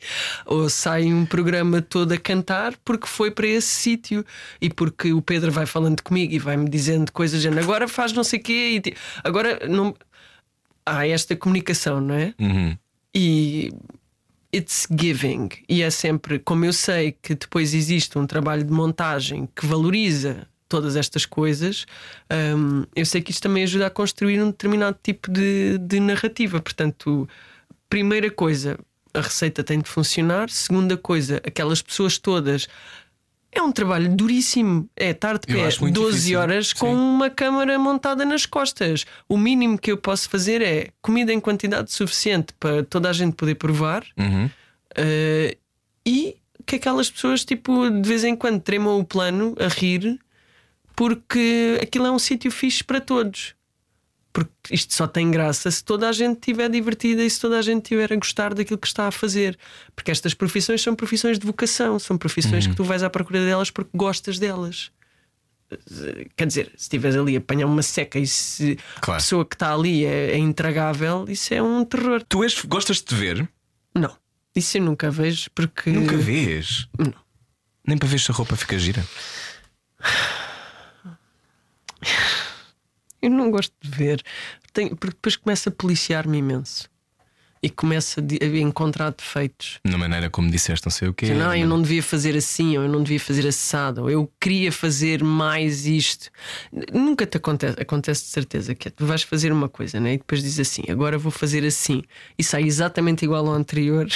Ou sai um programa todo a cantar porque foi para esse sítio. E porque o Pedro vai falando comigo e vai-me dizendo coisas dizendo, agora faz não sei o quê. E te... Agora não... há esta comunicação, não é? Uhum. E it's giving. E é sempre, como eu sei que depois existe um trabalho de montagem que valoriza todas estas coisas, um, eu sei que isto também ajuda a construir um determinado tipo de, de narrativa. Portanto, primeira coisa, a receita tem de funcionar. Segunda coisa, aquelas pessoas todas. É um trabalho duríssimo. É estar de pé doze difícil. horas Sim. com uma câmara montada nas costas. O mínimo que eu posso fazer é comida em quantidade suficiente para toda a gente poder provar. Uhum. uh, E que aquelas pessoas, tipo, de vez em quando tremam o plano a rir, porque aquilo é um sítio fixe para todos. Porque isto só tem graça se toda a gente estiver divertida e se toda a gente estiver a gostar daquilo que está a fazer. Porque estas profissões são profissões de vocação. São profissões uhum. que tu vais à procura delas porque gostas delas. Quer dizer, se estiveres ali a apanhar uma seca e se claro. a pessoa que está ali é, é intragável, isso é um terror. Tu és, gostas de te ver? Não, isso eu nunca vejo porque... Nunca vês? Não. Nem para ver se a roupa fica gira? Eu não gosto de ver. Tenho, porque depois começo a policiar-me imenso e começo a, de, a encontrar defeitos na maneira como disseste, não sei o quê. Não, não, eu não devia fazer assim, ou eu não devia fazer assado, ou eu queria fazer mais isto. Nunca te acontece. Acontece de certeza que é, tu vais fazer uma coisa, né? E depois dizes assim, agora vou fazer assim, e sai exatamente igual ao anterior.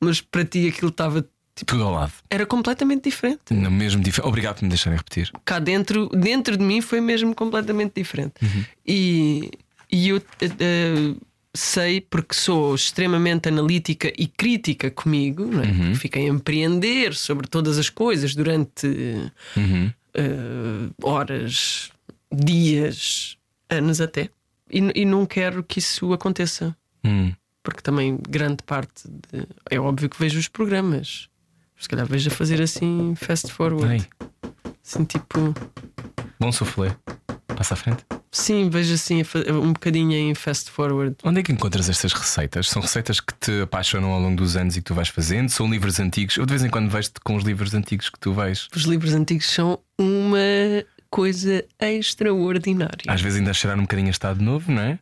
Mas para ti aquilo estava... Tipo, tudo ao lado. Era completamente diferente. Não, mesmo dif... Obrigado por me deixarem repetir. Cá dentro, dentro de mim foi mesmo completamente diferente. Uhum. E, e eu uh, sei, porque sou extremamente analítica e crítica comigo, não é? Uhum. Porque fiquei a empreender sobre todas as coisas durante uhum. uh, horas, dias, anos até. E, e não quero que isso aconteça. Uhum. Porque também grande parte de... É óbvio que vejo os programas. Se calhar vejo a fazer assim, fast forward. Ai. Assim tipo... Bom soufflé. Passa à frente. Sim, vejo assim um bocadinho em fast forward. Onde é que encontras estas receitas? São receitas que te apaixonam ao longo dos anos e que tu vais fazendo? São livros antigos? Eu de vez em quando vejo-te com os livros antigos que tu vais. Os livros antigos são uma coisa extraordinária. Às vezes ainda cheirar um bocadinho a estado novo, não é?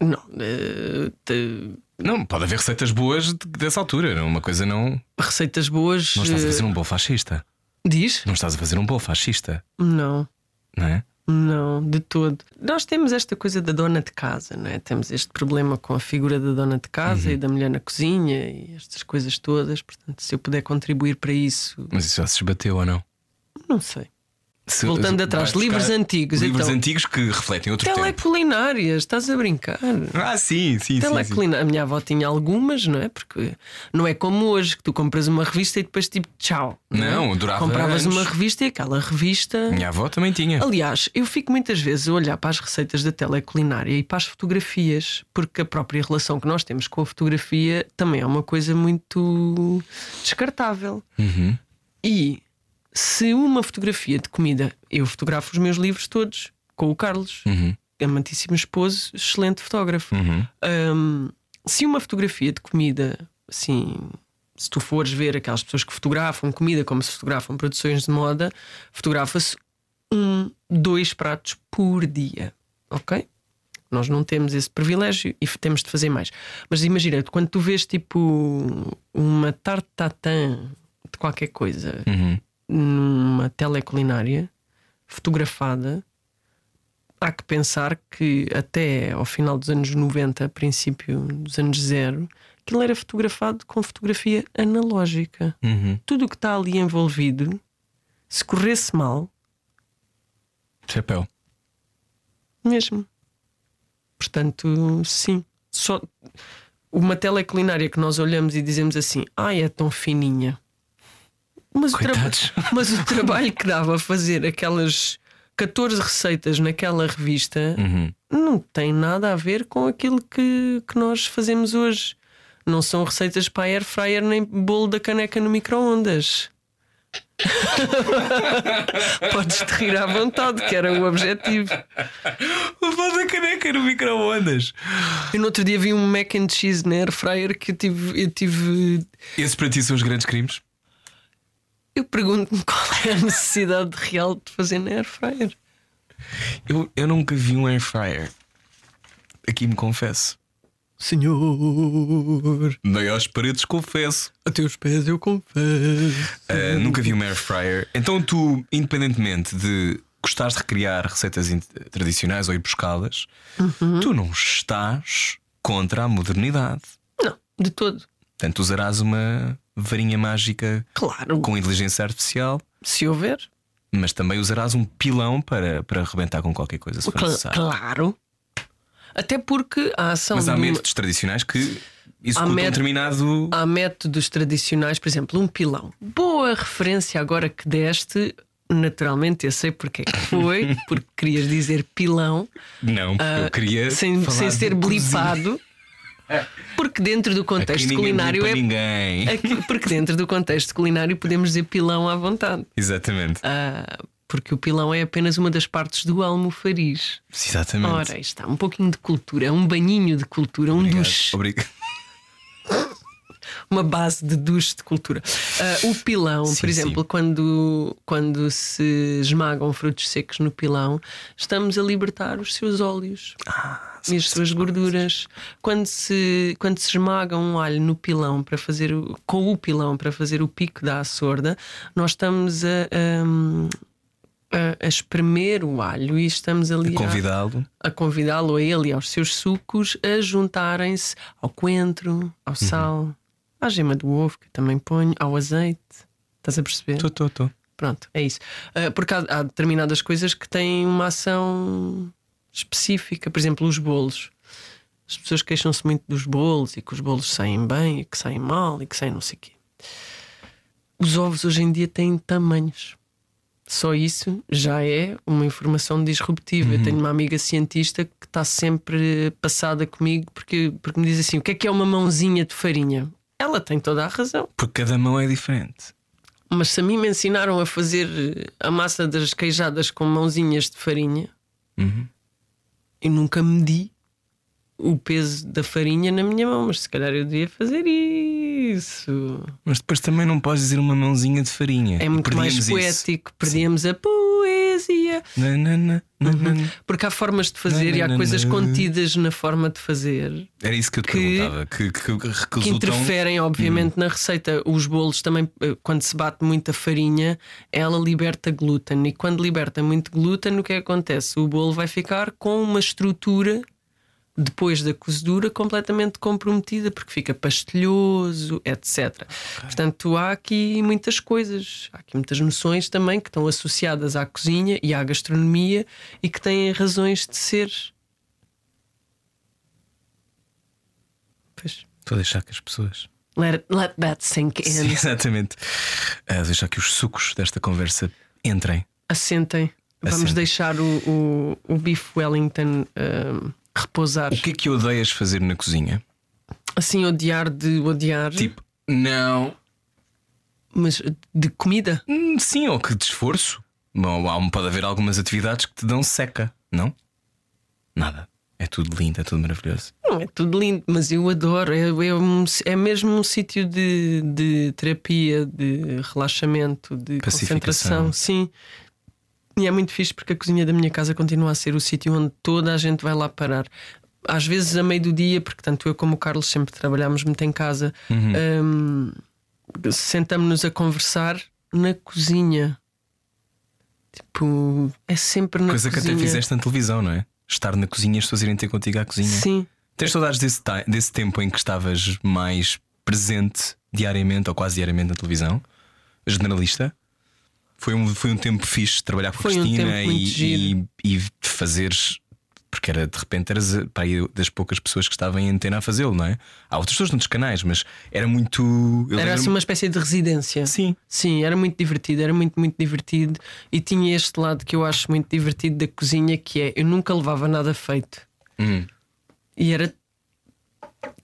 Não, uh, te... não, pode haver receitas boas dessa altura. Uma coisa não. Receitas boas. Não estás a fazer um bolo fascista. Diz? Não estás a fazer um bolo fascista. Não. Não é? Não, de todo. Nós temos esta coisa da dona de casa, não é? Temos este problema com a figura da dona de casa, uhum, e da mulher na cozinha e estas coisas todas. Portanto, se eu puder contribuir para isso. Mas isso já se esbateu ou não? Não sei. Se, Voltando atrás, livros antigos. Livros então, antigos que refletem outro tempo. Teleculinárias, estás a brincar? Ah, sim, sim, sim. A minha avó tinha algumas, não é? Porque não é como hoje que tu compras uma revista e depois tipo tchau. Não, não é? Durava Compravas anos. Uma revista e aquela revista. Minha avó também tinha. Aliás, eu fico muitas vezes a olhar para as receitas da teleculinária e para as fotografias, porque a própria relação que nós temos com a fotografia também é uma coisa muito descartável. Uhum. E se uma fotografia de comida, eu fotografo os meus livros todos com o Carlos, uhum, amantíssimo esposo, excelente fotógrafo. Uhum. Um, se uma fotografia de comida, assim, se tu fores ver aquelas pessoas que fotografam comida como se fotografam produções de moda, fotografa-se um, dois pratos por dia, ok? Nós não temos esse privilégio e temos de fazer mais. Mas imagina, quando tu vês tipo uma tarte tatin de qualquer coisa. Uhum. Numa teleculinária fotografada, há que pensar que até ao final dos anos noventa, princípio dos anos zero, aquilo era fotografado com fotografia analógica. Uhum. Tudo o que está ali envolvido, se corresse mal, chapéu. Mesmo. Portanto, sim. Só uma teleculinária que nós olhamos e dizemos assim: ai, é tão fininha. Mas o, tra... Mas o trabalho que dava a fazer aquelas catorze receitas naquela revista, uhum, não tem nada a ver com aquilo que, que nós fazemos hoje. Não são receitas para air fryer nem bolo da caneca no micro-ondas. Podes-te rir à vontade, que era o objetivo. O bolo da caneca no micro-ondas. Eu no outro dia vi um mac and cheese na air fryer que eu tive, eu tive... Esses para ti são os grandes crimes? Eu pergunto-me qual é a necessidade real de fazer na air fryer. Eu, eu nunca vi um air fryer. Aqui me confesso. Senhor, nem às paredes confesso. A teus pés eu confesso. Uh, nunca vi um air fryer. Então tu, independentemente de gostares de recriar receitas tradicionais ou ir buscá-las, uhum, tu não estás contra a modernidade. Não, de todo. Portanto, usarás uma varinha mágica, claro, com inteligência artificial, se houver. Mas também usarás um pilão para, para arrebentar com qualquer coisa, se for necessário. Claro. Até porque a ação. Mas há de... métodos tradicionais que executam método... um determinado. Há métodos tradicionais, por exemplo, um pilão. Boa referência agora que deste. Naturalmente, eu sei porque é que foi. Porque querias dizer pilão. Não, porque uh, eu queria sem, falar sem ser blipado. Porque dentro do contexto culinário é ninguém. Aqui, porque dentro do contexto culinário podemos dizer pilão à vontade. Exatamente. Uh, porque o pilão é apenas uma das partes do almofariz. Exatamente. Ora, aí está, um pouquinho de cultura, um banhinho de cultura, um Obrigado. duche. Obrigado. Uma base de duche de cultura. Uh, o pilão, sim, por exemplo, quando, quando se esmagam frutos secos no pilão, estamos a libertar os seus óleos, ah, e as suas gorduras. Quando se, quando se esmaga um alho no pilão para fazer o, com o pilão para fazer o pico da açorda, nós estamos a, a, a espremer o alho e estamos ali a convidá-lo a convidá-lo a ele e aos seus sucos a juntarem-se ao coentro, ao sal. Uhum. À gema do ovo, que eu também ponho, ao azeite. Estás a perceber? Estou, estou, estou. Pronto, é isso. Uh, porque há, há determinadas coisas que têm uma ação específica. Por exemplo, os bolos. As pessoas queixam-se muito dos bolos e que os bolos saem bem e que saem mal e que saem não sei o quê. Os ovos hoje em dia têm tamanhos. Só isso já é uma informação disruptiva. Uhum. Eu tenho uma amiga cientista que está sempre passada comigo porque, porque me diz assim: o que é que é uma mãozinha de farinha? Ela tem toda a razão. Porque cada mão é diferente. Mas se a mim me ensinaram a fazer a massa das queijadas com mãozinhas de farinha, uhum, eu nunca medi o peso da farinha na minha mão, mas se calhar eu devia fazer isso. Mas depois também não podes dizer uma mãozinha de farinha. É muito mais poético, perdíamos a poesia. Não, não, não, não, uhum. não. Porque há formas de fazer não, não, e há não, coisas não. contidas na forma de fazer. Era isso que eu te que, perguntava. Que, que, que, que interferem, obviamente, hum. na receita. Os bolos também, quando se bate muita farinha, ela liberta glúten. E quando liberta muito glúten, o que é que acontece? O bolo vai ficar com uma estrutura, depois da cozedura, completamente comprometida, porque fica pastelhoso, etcétera. Okay. Portanto, há aqui muitas coisas, há aqui muitas noções também que estão associadas à cozinha e à gastronomia e que têm razões de ser. Pois. Estou a deixar que as pessoas... Let, let that sink in. Sim, exatamente. A deixar que os sucos desta conversa entrem. Assentem. Assentem. Vamos deixar o, o, o Beef Wellington... Um... repousar. O que é que odeias fazer na cozinha? Assim, odiar de odiar. Tipo, não. Mas de comida? Hum, sim, ou que de esforço. Bom, pode haver algumas atividades que te dão seca, não? Nada. É tudo lindo, é tudo maravilhoso. Não, é tudo lindo, mas eu adoro. É, é, um, é mesmo um sítio de, de terapia, de relaxamento, de concentração. Sim. E é muito fixe porque a cozinha da minha casa continua a ser o sítio onde toda a gente vai lá parar. Às vezes a meio do dia, porque tanto eu como o Carlos sempre trabalhámos muito em casa, uhum. um, sentamos-nos a conversar na cozinha. Tipo, é sempre na coisa cozinha. Coisa que até fizeste na televisão, não é? Estar na cozinha, as pessoas irem ter contigo à cozinha. Sim. Tens saudades desse, desse tempo em que estavas mais presente diariamente ou quase diariamente na televisão? Generalista? Foi um, foi um tempo fixe de trabalhar com a Cristina um e, e, e fazeres, porque era, de repente eras para aí das poucas pessoas que estavam em antena a fazê-lo, não é? Há outras pessoas noutros canais, mas era muito. Era lembro... assim uma espécie de residência. Sim. Sim, era muito divertido, era muito, muito divertido. E tinha este lado que eu acho muito divertido da cozinha, que é eu nunca levava nada feito. Hum. E era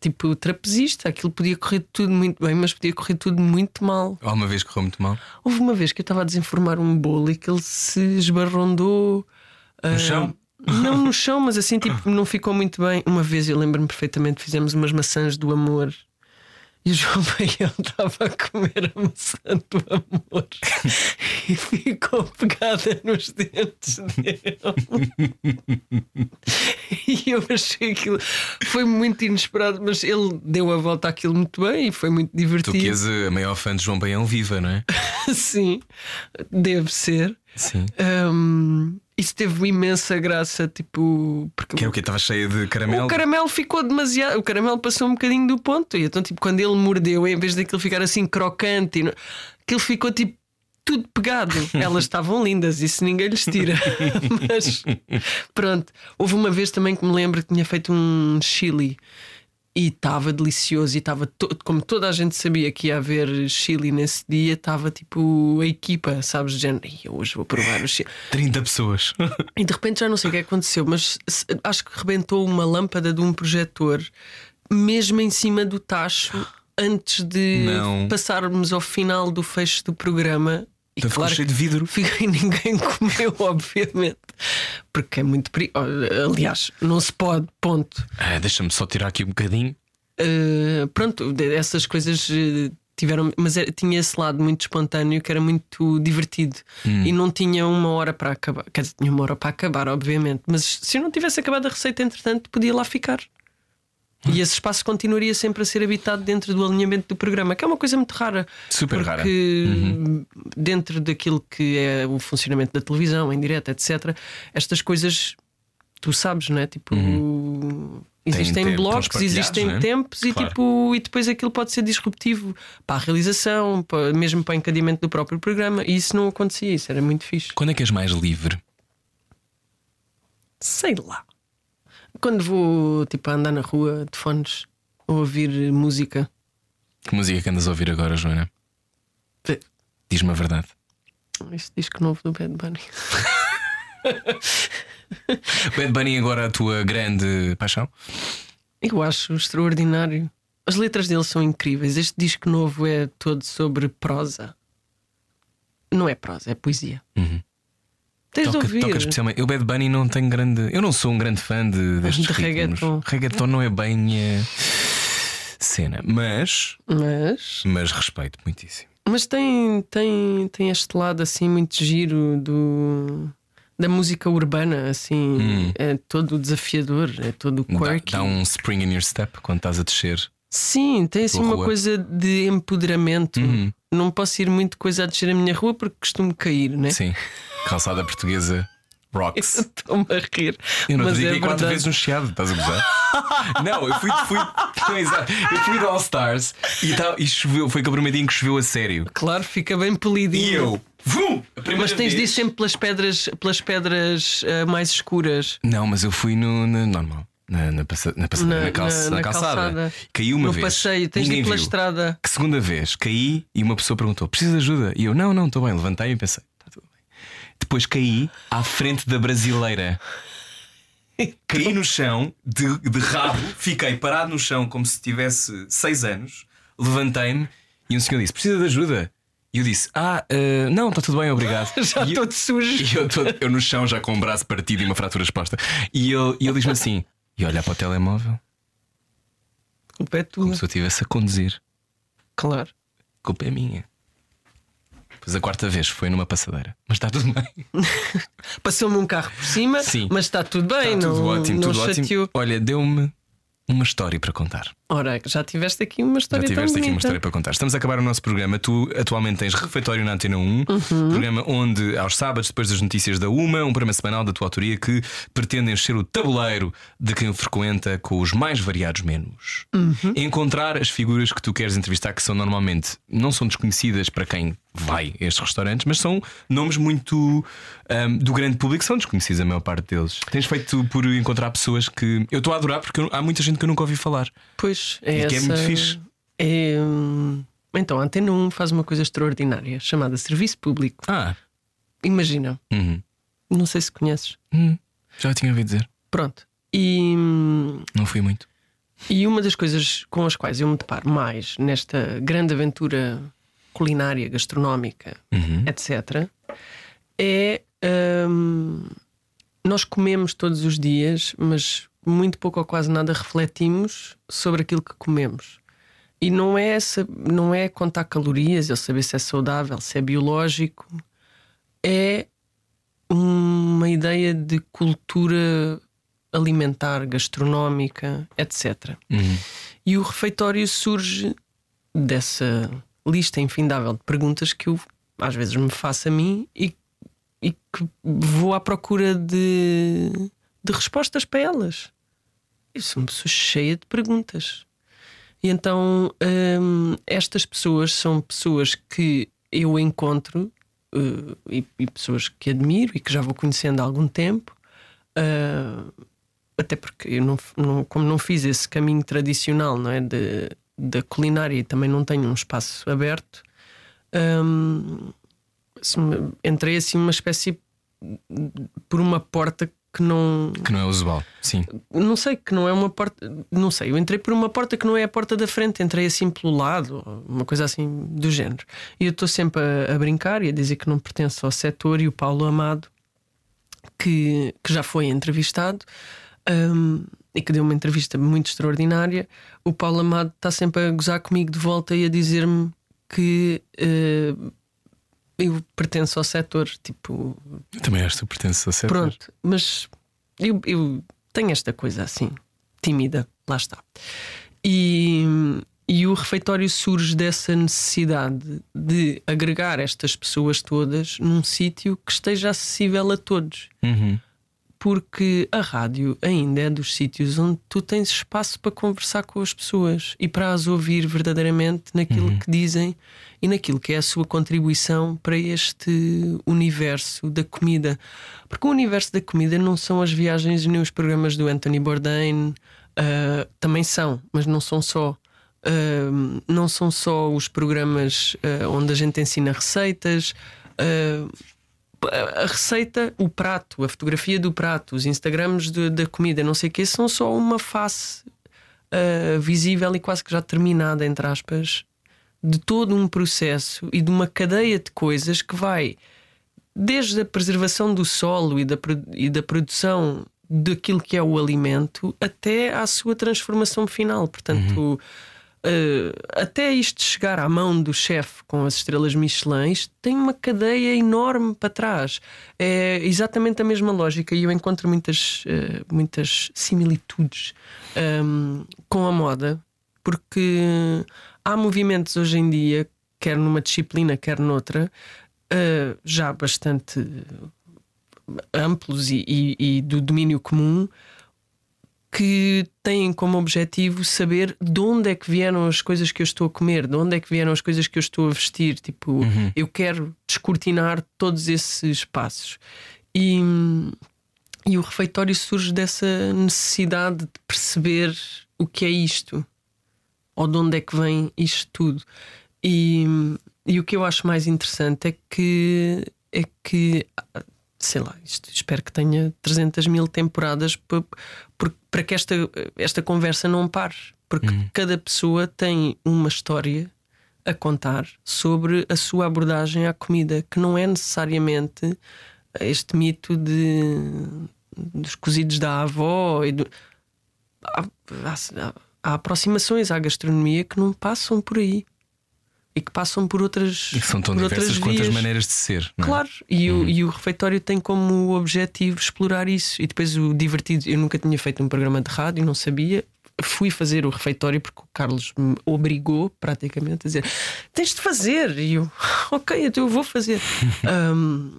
tipo trapezista, aquilo podia correr tudo muito bem, mas podia correr tudo muito mal. Há uma vez que correu muito mal? Houve uma vez que eu estava a desenformar um bolo e que ele se esbarrondou no uh, chão? Não no chão, mas assim tipo não ficou muito bem. Uma vez eu lembro-me perfeitamente, fizemos umas maçãs do amor e o João Baião estava a comer a maçã do amor e ficou pegada nos dentes dele. E eu achei aquilo. Foi muito inesperado, mas ele deu a volta àquilo muito bem e foi muito divertido. Tu que és a maior fã de João Baião viva, não é? Sim, deve ser. Sim. Um... Isso teve imensa graça, tipo. Porque que é o que? Estava cheio de caramelo? O caramelo ficou demasiado. O caramelo passou um bocadinho do ponto. E então, tipo, quando ele mordeu, em vez daquilo ficar assim crocante, aquilo ficou tipo tudo pegado. Elas estavam lindas, isso ninguém lhes tira. Mas pronto. Houve uma vez também que me lembro que tinha feito um chili e estava delicioso. E estava, to... como toda a gente sabia que ia haver chili nesse dia, estava tipo a equipa, sabes? De género, e hoje vou provar o chili. trinta pessoas. E de repente já não sei o que aconteceu, mas acho que rebentou uma lâmpada de um projetor, mesmo em cima do tacho, antes de não. passarmos ao final do fecho do programa. E então claro, ficou cheio de vidro. E ninguém comeu, obviamente. Porque é muito perigo. Aliás, não se pode, ponto. Ah, deixa-me só tirar aqui um bocadinho. Uh, pronto, essas coisas tiveram. Mas era, tinha esse lado muito espontâneo que era muito divertido. Hum. E não tinha uma hora para acabar. Quer dizer, tinha uma hora para acabar, obviamente. Mas se eu não tivesse acabado a receita, entretanto, podia lá ficar. E esse espaço continuaria sempre a ser habitado dentro do alinhamento do programa, que é uma coisa muito rara. Super rara. Porque uhum. dentro daquilo que é o funcionamento da televisão, em direto, etcétera, estas coisas, tu sabes, não é? Tipo, uhum. existem blocos, existem né? tempos claro. e, tipo, e depois aquilo pode ser disruptivo para a realização, para, mesmo para o encadeamento do próprio programa. E isso não acontecia, isso era muito fixe. Quando é que és mais livre? Sei lá. Quando vou tipo, a andar na rua de fones a ouvir música. Que música que andas a ouvir agora, Joana? É. Diz-me a verdade. Este disco novo do Bad Bunny. Bad Bunny agora a tua grande paixão? Eu acho extraordinário. As letras dele são incríveis. Este disco novo é todo sobre prosa. Não é prosa, é poesia. Uhum. Tens toca, de ouvir. Toca especialmente. Eu, Bad Bunny, não tenho grande. Eu não sou um grande fã de, destes de reggaeton. Reggaeton não é bem uh, cena, mas, mas. Mas respeito muitíssimo. Mas tem, tem, tem este lado assim muito giro do. Da música urbana, assim, hum. é todo desafiador, é todo quirky. Dá, dá um spring in your step quando estás a descer. Sim, tem assim uma rua. Coisa de empoderamento. Uhum. Não posso ir muito coisa a descer a minha rua porque costumo cair, né? Sim, calçada portuguesa rocks. Estou-me a rir. Eu não mas te digo é quatro verdade. Vezes um chiado, estás a gozar? Não, eu fui, fui, eu fui de All Stars e, tal, e choveu, foi aquele primeiro que choveu a sério. Claro, fica bem pelidinho. E eu. Vum! Mas tens de ir sempre pelas pedras, pelas pedras uh, mais escuras. Não, mas eu fui no, no normal. Na, na, passa, na, passa, na, na, calça, na, na calçada. calçada Caí uma no vez passeio, tens de ir pela estrada. Que segunda vez caí e uma pessoa perguntou: precisa de ajuda? E eu, não, não, estou bem, levantei-me e pensei, está tudo bem. Depois caí à frente da brasileira. Caí no chão de, de rabo. Fiquei parado no chão como se tivesse seis anos. Levantei-me e um senhor disse: precisa de ajuda? E eu disse, ah, uh, não, está tudo bem, obrigado. Já estou sujo. E eu, todo, eu no chão, já com o braço partido e uma fratura exposta. E ele, ele diz-me assim, e olhar para o telemóvel. Culpa é tua. Como se eu estivesse a conduzir. Claro. Culpa é minha. Pois a quarta vez foi numa passadeira. Mas está tudo bem. Passou-me um carro por cima. Sim. Mas está tudo bem. Está tudo não, ótimo, não tudo ótimo. Olha, deu-me uma história para contar. Ora, já tiveste aqui uma história. Já tiveste tão aqui bonita. Uma história para contar. Estamos a acabar o nosso programa. Tu atualmente tens Refeitório na Antena um, uhum. Programa onde aos sábados, depois das notícias da Uma, um programa semanal da tua autoria que pretende encher o tabuleiro de quem o frequenta com os mais variados menus. Uhum. Encontrar as figuras que tu queres entrevistar, que são normalmente, não são desconhecidas para quem vai a estes restaurantes, mas são nomes muito um, do grande público, são desconhecidos a maior parte deles. Tens feito por encontrar pessoas que eu estou a adorar porque eu, há muita gente que eu nunca ouvi falar. Pois é, e essa... que é muito fixe. É... Então, a Antena um faz uma coisa extraordinária chamada Serviço Público. Ah, imagina. Uhum. Não sei se conheces. Uhum. Já tinha ouvido dizer. Pronto. E. Não fui muito. E uma das coisas com as quais eu me deparo mais nesta grande aventura culinária, gastronómica, uhum. etcétera, é hum, nós comemos todos os dias, mas muito pouco ou quase nada refletimos sobre aquilo que comemos. E não é, não é contar calorias, eu saber se é saudável, se é biológico. É uma ideia de cultura alimentar, gastronómica, etcétera. Uhum. E o Refeitório surge dessa lista infindável de perguntas que eu às vezes me faço a mim e, e que vou à procura de, de respostas para elas. Eu sou uma pessoa cheia de perguntas. E então hum, estas pessoas são pessoas que eu encontro uh, e, e pessoas que admiro e que já vou conhecendo há algum tempo, uh, até porque eu não, não, como não fiz esse caminho tradicional, não é, de da culinária, e também não tenho um espaço aberto, hum, entrei assim uma espécie por uma porta que não que não é usual, sim. Não sei, que não é uma porta, não sei, eu entrei por uma porta que não é a porta da frente, entrei assim pelo lado, uma coisa assim do género. E eu estou sempre a, a brincar e a dizer que não pertenço ao setor, e o Paulo Amado, que, que já foi entrevistado, hum, e que deu uma entrevista muito extraordinária, o Paulo Amado está sempre a gozar comigo de volta e a dizer-me que uh, eu pertenço ao setor. Tipo, eu também acho que tu pertences ao setor. Pronto, mas eu, eu tenho esta coisa assim, tímida, lá está. E, e o Refeitório surge dessa necessidade de agregar estas pessoas todas num sítio que esteja acessível a todos. Uhum. Porque a rádio ainda é dos sítios onde tu tens espaço para conversar com as pessoas e para as ouvir verdadeiramente naquilo uhum. que dizem e naquilo que é a sua contribuição para este universo da comida. Porque o universo da comida não são as viagens nem os programas do Anthony Bourdain, uh, também são, mas não são só. Uh, não são só os programas uh, onde a gente ensina receitas. Uh, A receita, o prato, a fotografia do prato, os Instagrams de, da comida, não sei o quê, são só uma face uh, visível e quase que já terminada, entre aspas, de todo um processo e de uma cadeia de coisas que vai desde a preservação do solo e da, e da produção daquilo que é o alimento até à sua transformação final. Portanto, uhum. uh, até isto chegar à mão do chef com as estrelas Michelin, tem uma cadeia enorme para trás. É exatamente a mesma lógica e eu encontro muitas, uh, muitas similitudes um, com a moda, porque há movimentos hoje em dia, quer numa disciplina, quer noutra, uh, já bastante amplos e, e, e do domínio comum, que têm como objetivo saber de onde é que vieram as coisas que eu estou a comer, de onde é que vieram as coisas que eu estou a vestir. Tipo, uhum. eu quero descortinar todos esses passos. E, e o refeitório surge dessa necessidade de perceber o que é isto, ou de onde é que vem isto tudo. E, e o que eu acho mais interessante é que é que sei lá, isto, espero que tenha trezentas mil temporadas para que esta, esta conversa não pare, porque uhum. cada pessoa tem uma história a contar sobre a sua abordagem à comida, que não é necessariamente este mito de, dos cozidos da avó e do, há, há, há aproximações à gastronomia que não passam por aí e que passam por outras e que são tão diversas quantas maneiras de ser, não é? Claro, e, uhum. o, e o refeitório tem como objetivo explorar isso. E depois o divertido, eu nunca tinha feito um programa de rádio, não sabia. Fui fazer o refeitório porque o Carlos me obrigou praticamente a dizer: tens de fazer. E eu, ok, então eu vou fazer. um,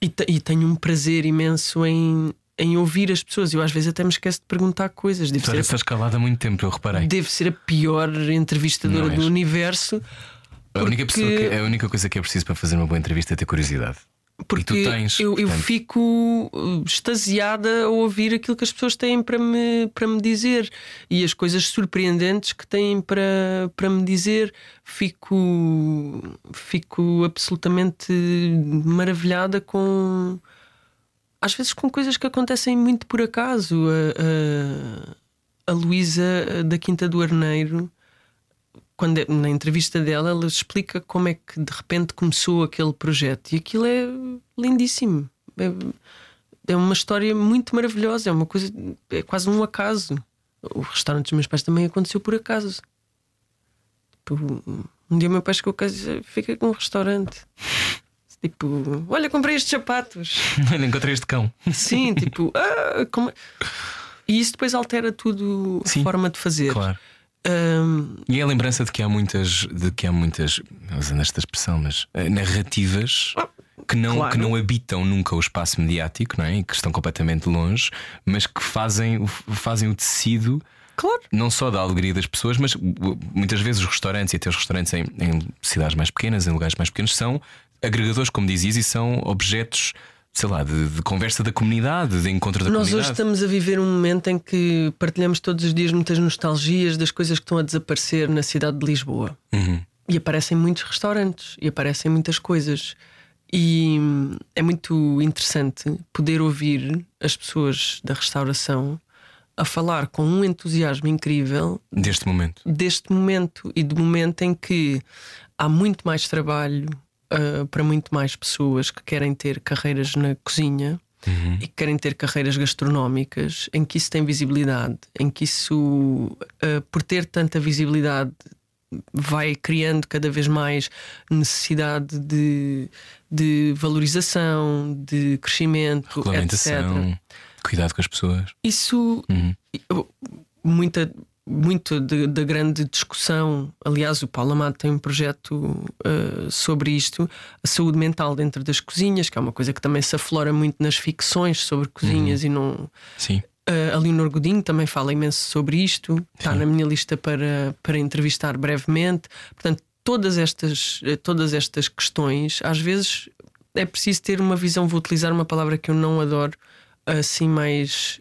e, e tenho um prazer imenso em Em ouvir as pessoas. Eu às vezes até me esqueço de perguntar coisas. Deve ser a... estás calada há muito tempo, eu reparei. Deve ser a pior entrevistadora do universo. A única, pessoa que, a única coisa que é preciso para fazer uma boa entrevista é ter curiosidade. Porque e tu tens, eu, portanto... eu fico extasiada a ouvir aquilo que as pessoas têm para me, para me dizer e as coisas surpreendentes que têm para, para me dizer. Fico, fico absolutamente maravilhada com... às vezes com coisas que acontecem muito por acaso. A, a, a Luísa da Quinta do Arneiro, quando, na entrevista dela, ela explica como é que de repente começou aquele projeto. E aquilo é lindíssimo. É, é uma história muito maravilhosa. É uma coisa, é quase um acaso. O restaurante dos meus pais também aconteceu por acaso. Tipo, um dia o meu pai chegou a casa e disse: fica com um restaurante. Tipo, olha, comprei estes sapatos. Olha, encontrei este cão. Sim, tipo, ah, como... E isso depois altera tudo. Sim, a forma de fazer. Claro. Um... E é a lembrança de que há muitas, de que há muitas, usando esta expressão, mas narrativas ah, que, não, claro. que não habitam nunca o espaço mediático, não é? E que estão completamente longe, mas que fazem, fazem o tecido. Claro. Não só da alegria das pessoas, mas muitas vezes os restaurantes, e até os restaurantes em, em cidades mais pequenas, em lugares mais pequenos, são agregadores, como dizias, e são objetos, sei lá, de, de conversa da comunidade, de encontro da Nós comunidade. Nós hoje estamos a viver um momento em que partilhamos todos os dias muitas nostalgias das coisas que estão a desaparecer na cidade de Lisboa. Uhum. E aparecem muitos restaurantes, e aparecem muitas coisas. E é muito interessante poder ouvir as pessoas da restauração a falar com um entusiasmo incrível deste momento, deste momento e do momento em que há muito mais trabalho uh, para muito mais pessoas que querem ter carreiras na cozinha, uhum. e que querem ter carreiras gastronómicas, em que isso tem visibilidade, em que isso, uh, por ter tanta visibilidade, vai criando cada vez mais necessidade de, de valorização, de crescimento, etcétera. Cuidado com as pessoas. Isso, uhum. muita, muito da grande discussão. Aliás, o Paulo Amado tem um projeto uh, sobre isto, a saúde mental dentro das cozinhas, que é uma coisa que também se aflora muito nas ficções sobre cozinhas, uhum. e não. Sim. Uh, a Leonor Godinho também fala imenso sobre isto. Sim. Está na minha lista para, para entrevistar brevemente. Portanto, todas estas, todas estas questões, às vezes é preciso ter uma visão. Vou utilizar uma palavra que eu não adoro, assim, mais,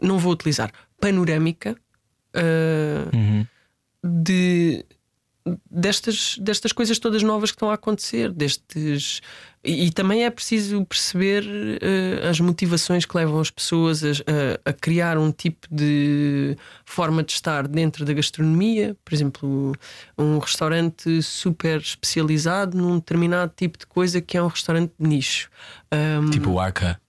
não vou utilizar, panorâmica, uh, uhum. de, destas, destas coisas todas novas que estão a acontecer, destes... E, e também é preciso perceber uh, as motivações que levam as pessoas a, a, a criar um tipo de forma de estar dentro da gastronomia. Por exemplo, um restaurante super especializado num determinado tipo de coisa que é um restaurante de nicho, um, tipo o Arca.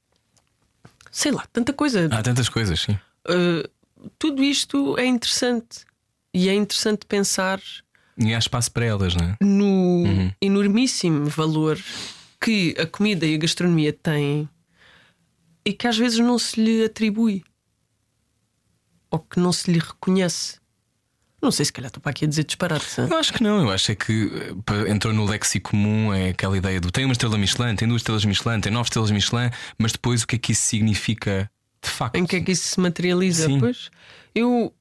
Sei lá, tanta coisa. Há tantas coisas, sim. uh, Tudo isto é interessante. E é interessante pensar. E há espaço para elas, não é? No uhum. enormíssimo valor que a comida e a gastronomia têm e que às vezes não se lhe atribui ou que não se lhe reconhece. Não sei, se calhar estou para aqui a dizer disparates. Eu acho que não, eu acho é que entrou no léxico comum é aquela ideia do tem uma estrela Michelin, tem duas estrelas Michelin, tem nove estrelas Michelin, mas depois o que é que isso significa de facto? Em que é que isso se materializa? Sim. Pois eu,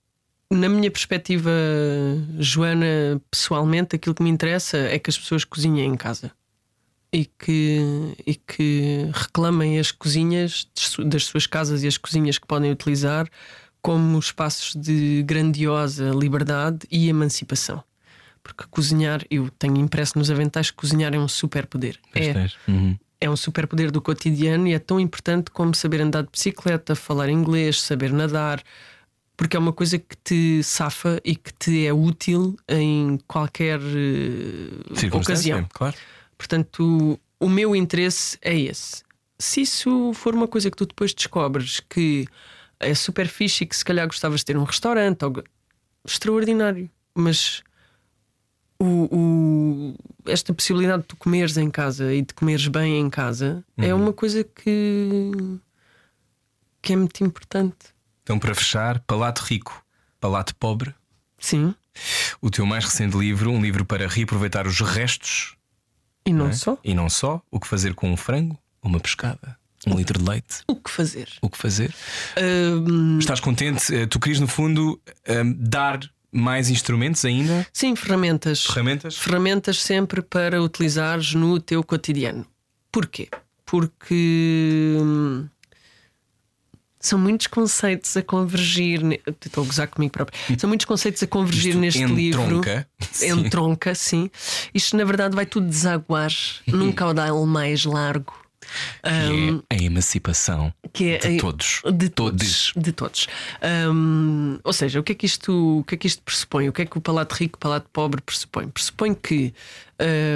na minha perspectiva, Joana, pessoalmente, aquilo que me interessa é que as pessoas cozinhem em casa e que, e que reclamem as cozinhas das suas casas e as cozinhas que podem utilizar como espaços de grandiosa liberdade e emancipação. Porque cozinhar, eu tenho impresso nos aventais que cozinhar é um superpoder. É, uhum. é um superpoder do cotidiano e é tão importante como saber andar de bicicleta, falar inglês, saber nadar. Porque é uma coisa que te safa e que te é útil em qualquer ocasião. Claro. Portanto, o meu interesse é esse. Se isso for uma coisa que tu depois descobres que é super fixe e que se calhar gostavas de ter um restaurante, ou... extraordinário. Mas o, o... esta possibilidade de tu comeres em casa e de comeres bem em casa uhum. é uma coisa que... que é muito importante. Então, para fechar, Palato Rico, Palato Pobre. Sim. O teu mais recente livro, um livro para reaproveitar os restos. E não, não é? só E não só, o que fazer com um frango, uma pescada, um o... litro de leite. O que fazer O que fazer um... Estás contente? Tu querias, no fundo, um, dar mais instrumentos ainda? Sim, ferramentas Ferramentas? Ferramentas sempre para utilizares no teu cotidiano. Porquê? Porque... são muitos conceitos a convergir. Ne... Estou a gozar comigo próprio. São muitos conceitos a convergir. Isto neste entronca, livro. Entronca, sim. sim. Isto, na verdade, vai tudo desaguar num caudal mais largo. Que um, é a emancipação que é de, a... todos. de todos. De todos. Um, ou seja, o que, é que isto, o que é que isto pressupõe? O que é que o Palato Rico, o Palato Pobre pressupõe? Pressupõe que...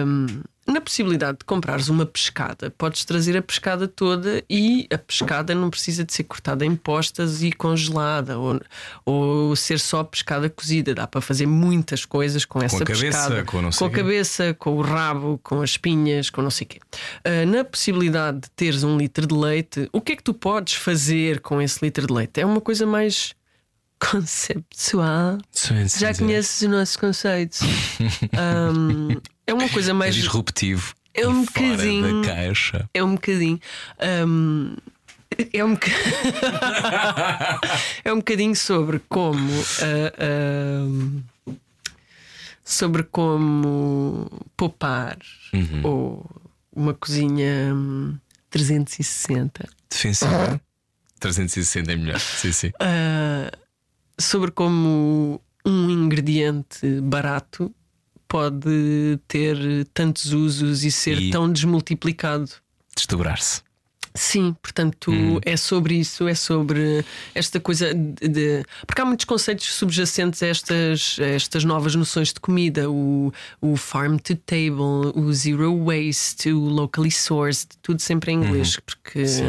Um, na possibilidade de comprares uma pescada, podes trazer a pescada toda e a pescada não precisa de ser cortada em postas e congelada ou, ou ser só pescada cozida. Dá para fazer muitas coisas com essa pescada. Com a cabeça, com a cabeça, com o rabo, com as espinhas, com não sei o quê. Uh, na possibilidade de teres um litro de leite, o que é que tu podes fazer com esse litro de leite? É uma coisa mais... conceptual. Já conheces os nossos conceitos. um, É uma coisa mais... é disruptivo. É um bocadinho da caixa. É um bocadinho um, É um bocadinho é um bocadinho sobre como uh, uh, sobre como poupar uhum. ou uma cozinha trezentos e sessenta. Defensiva. Uhum. trezentos e sessenta é melhor. Sim, sim. Uh, Sobre como um ingrediente barato pode ter tantos usos e ser e tão desmultiplicado. Desdobrar-se. Sim, portanto hum. é sobre isso, é sobre esta coisa de, de... Porque há muitos conceitos subjacentes a estas, a estas novas noções de comida. O, o farm to table, o zero waste, o locally sourced. Tudo sempre em inglês hum. Porque sim.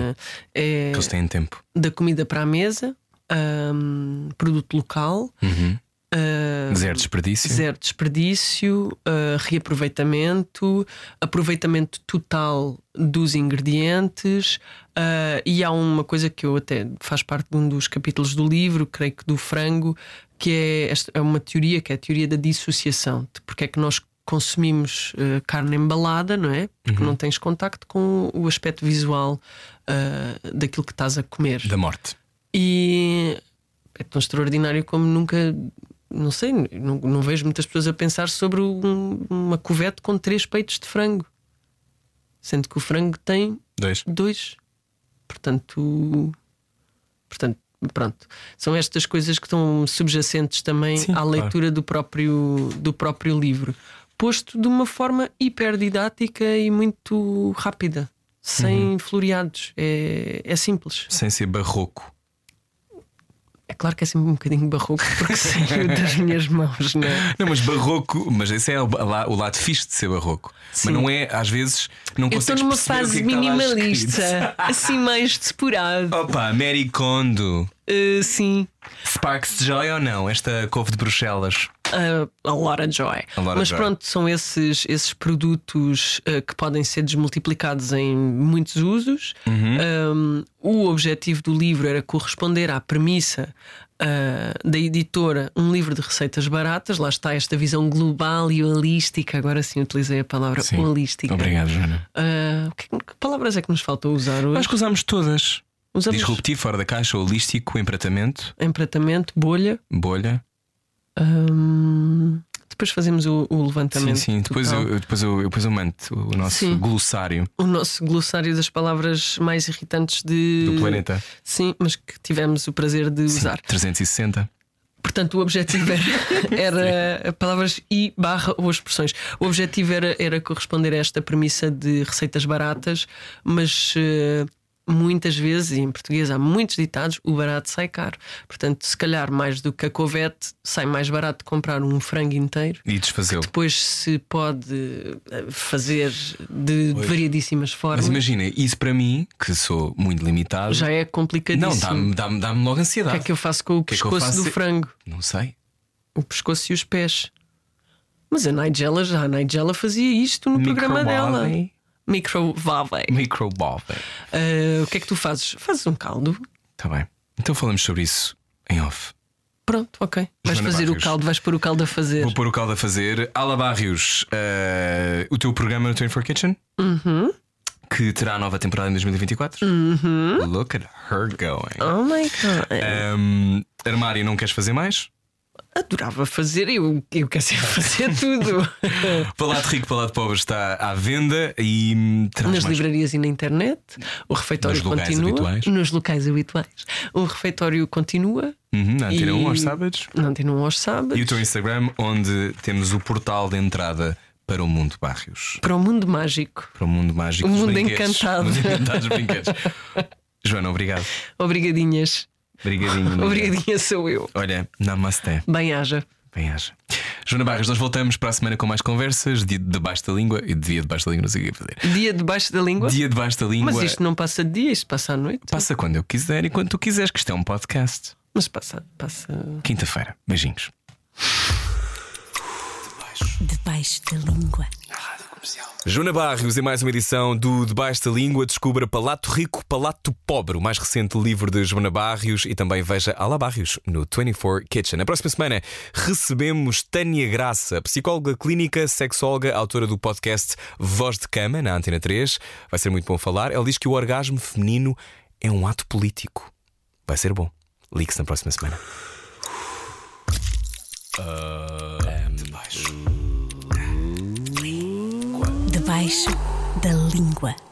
é eles têm tempo. Da comida para a mesa. Um, produto local, uhum. uh, zero desperdício, zero desperdício uh, reaproveitamento, aproveitamento total dos ingredientes. Uh, e há uma coisa que eu até faz parte de um dos capítulos do livro, creio que do frango, que é, esta, é uma teoria que é a teoria da dissociação, de porque é que nós consumimos uh, carne embalada, não é? Porque uhum. não tens contacto com o aspecto visual uh, daquilo que estás a comer, da morte. E é tão extraordinário como nunca... Não sei, não, não vejo muitas pessoas a pensar sobre um, uma cuvete com três peitos de frango, sendo que o frango tem dois, dois. Portanto, portanto pronto, são estas coisas que estão subjacentes também, sim, à leitura, claro, do próprio, do próprio livro, posto de uma forma hiperdidática e muito rápida, sem uhum. floreados, é, é simples. Sem ser barroco. É claro que é sempre um bocadinho barroco, porque saiu das minhas mãos, não é? Não, mas barroco, mas esse é o, o lado fixe de ser barroco. Sim. Mas não é, às vezes, não consegues. Eu estou numa fase minimalista, assim mais depurado. Opa, Mary Kondo. Uh, sim. Sparks Joy ou não? Esta couve de Bruxelas. Uh, a Laura Joy. A Laura Mas Joy. Pronto, são esses, esses produtos uh, que podem ser desmultiplicados em muitos usos. Uhum. Um, o objetivo do livro era corresponder à premissa uh, da editora, um livro de receitas baratas. Lá está esta visão global e holística. Agora sim utilizei a palavra, sim, holística. Obrigado, Joana. Uh, que, que palavras é que nos faltou usar hoje? Acho que usámos todas. Usamos... Disruptivo, fora da caixa, holístico, empratamento. Empratamento, bolha. Bolha. Hum, depois fazemos o, o levantamento. Sim, sim. Depois eu, depois eu, depois eu mando o nosso, sim, glossário. O nosso glossário das palavras mais irritantes de... do planeta. Sim, mas que tivemos o prazer de, sim, usar. trezentos e sessenta. Portanto, o objetivo era, era palavras e barra ou expressões. O objetivo era, era corresponder a esta premissa de receitas baratas, mas... Uh, muitas vezes, e em português há muitos ditados, o barato sai caro. Portanto, se calhar mais do que a covete, sai mais barato comprar um frango inteiro e desfazê-lo. Depois se pode fazer de pois. variedíssimas formas. Mas imagina, isso para mim, que sou muito limitado, já é complicadíssimo. Não, dá-me, dá-me, dá-me logo ansiedade. O que é que eu faço com o que pescoço é do frango? Não sei. O pescoço e os pés. Mas a Nigella já a Nigella fazia isto no Micro programa dela. Body. Microwave. Microwave. Uh, o que é que tu fazes? Fazes um caldo. Está bem. Então falamos sobre isso em off. Pronto, ok. Vais Joana fazer Barrios. o caldo, vais pôr o caldo a fazer. Vou pôr o caldo a fazer. Ala Barrios, uh, o teu programa no vinte e quatro Kitchen, uhum. que terá a nova temporada em dois mil e vinte e quatro. Uhum. Look at her going. Oh my God. Um, armário, não queres fazer mais? Adorava fazer, eu, eu quero sempre fazer tudo. Palato Rico, Palato Pobre está à venda e nas livrarias e na internet. O refeitório nos continua locais nos locais habituais. O refeitório continua. Uhum, na Antena um aos sábados. Na Antena um aos sábados. E o teu Instagram, onde temos o portal de entrada para o mundo Barrios. Para o mundo mágico. Para o mundo mágico. O mundo brinquedos, encantado. Mundo encantado brinquedos. Joana, obrigado. Obrigadinhas. Obrigadinho. Obrigadinha sou eu. Olha, namastê. Bem-aja. Bem-aja. Joana Barrios, nós voltamos para a semana com mais conversas. Dia debaixo da língua. E dia debaixo da língua, não sei o que ia fazer. Dia debaixo da língua? Dia debaixo da língua. Mas isto não passa de dia, isto passa à noite. Passa quando eu quiser e quando tu quiseres, que isto é um podcast. Mas passa. passa... Quinta-feira. Beijinhos. Debaixo da língua. Na rádio comercial. Joana Barrios, em mais uma edição do Debaixo da Língua. Descubra Palato Rico, Palato Pobre, o mais recente livro de Joana Barrios, e também veja Ala Barrios no vinte e quatro Kitchen. Na próxima semana recebemos Tânia Graça, psicóloga clínica, sexóloga, autora do podcast Voz de Cama, na Antena três. Vai ser muito bom falar. Ela diz que o orgasmo feminino é um ato político. Vai ser bom. Ligue-se na próxima semana. Uh... Debaixo da língua.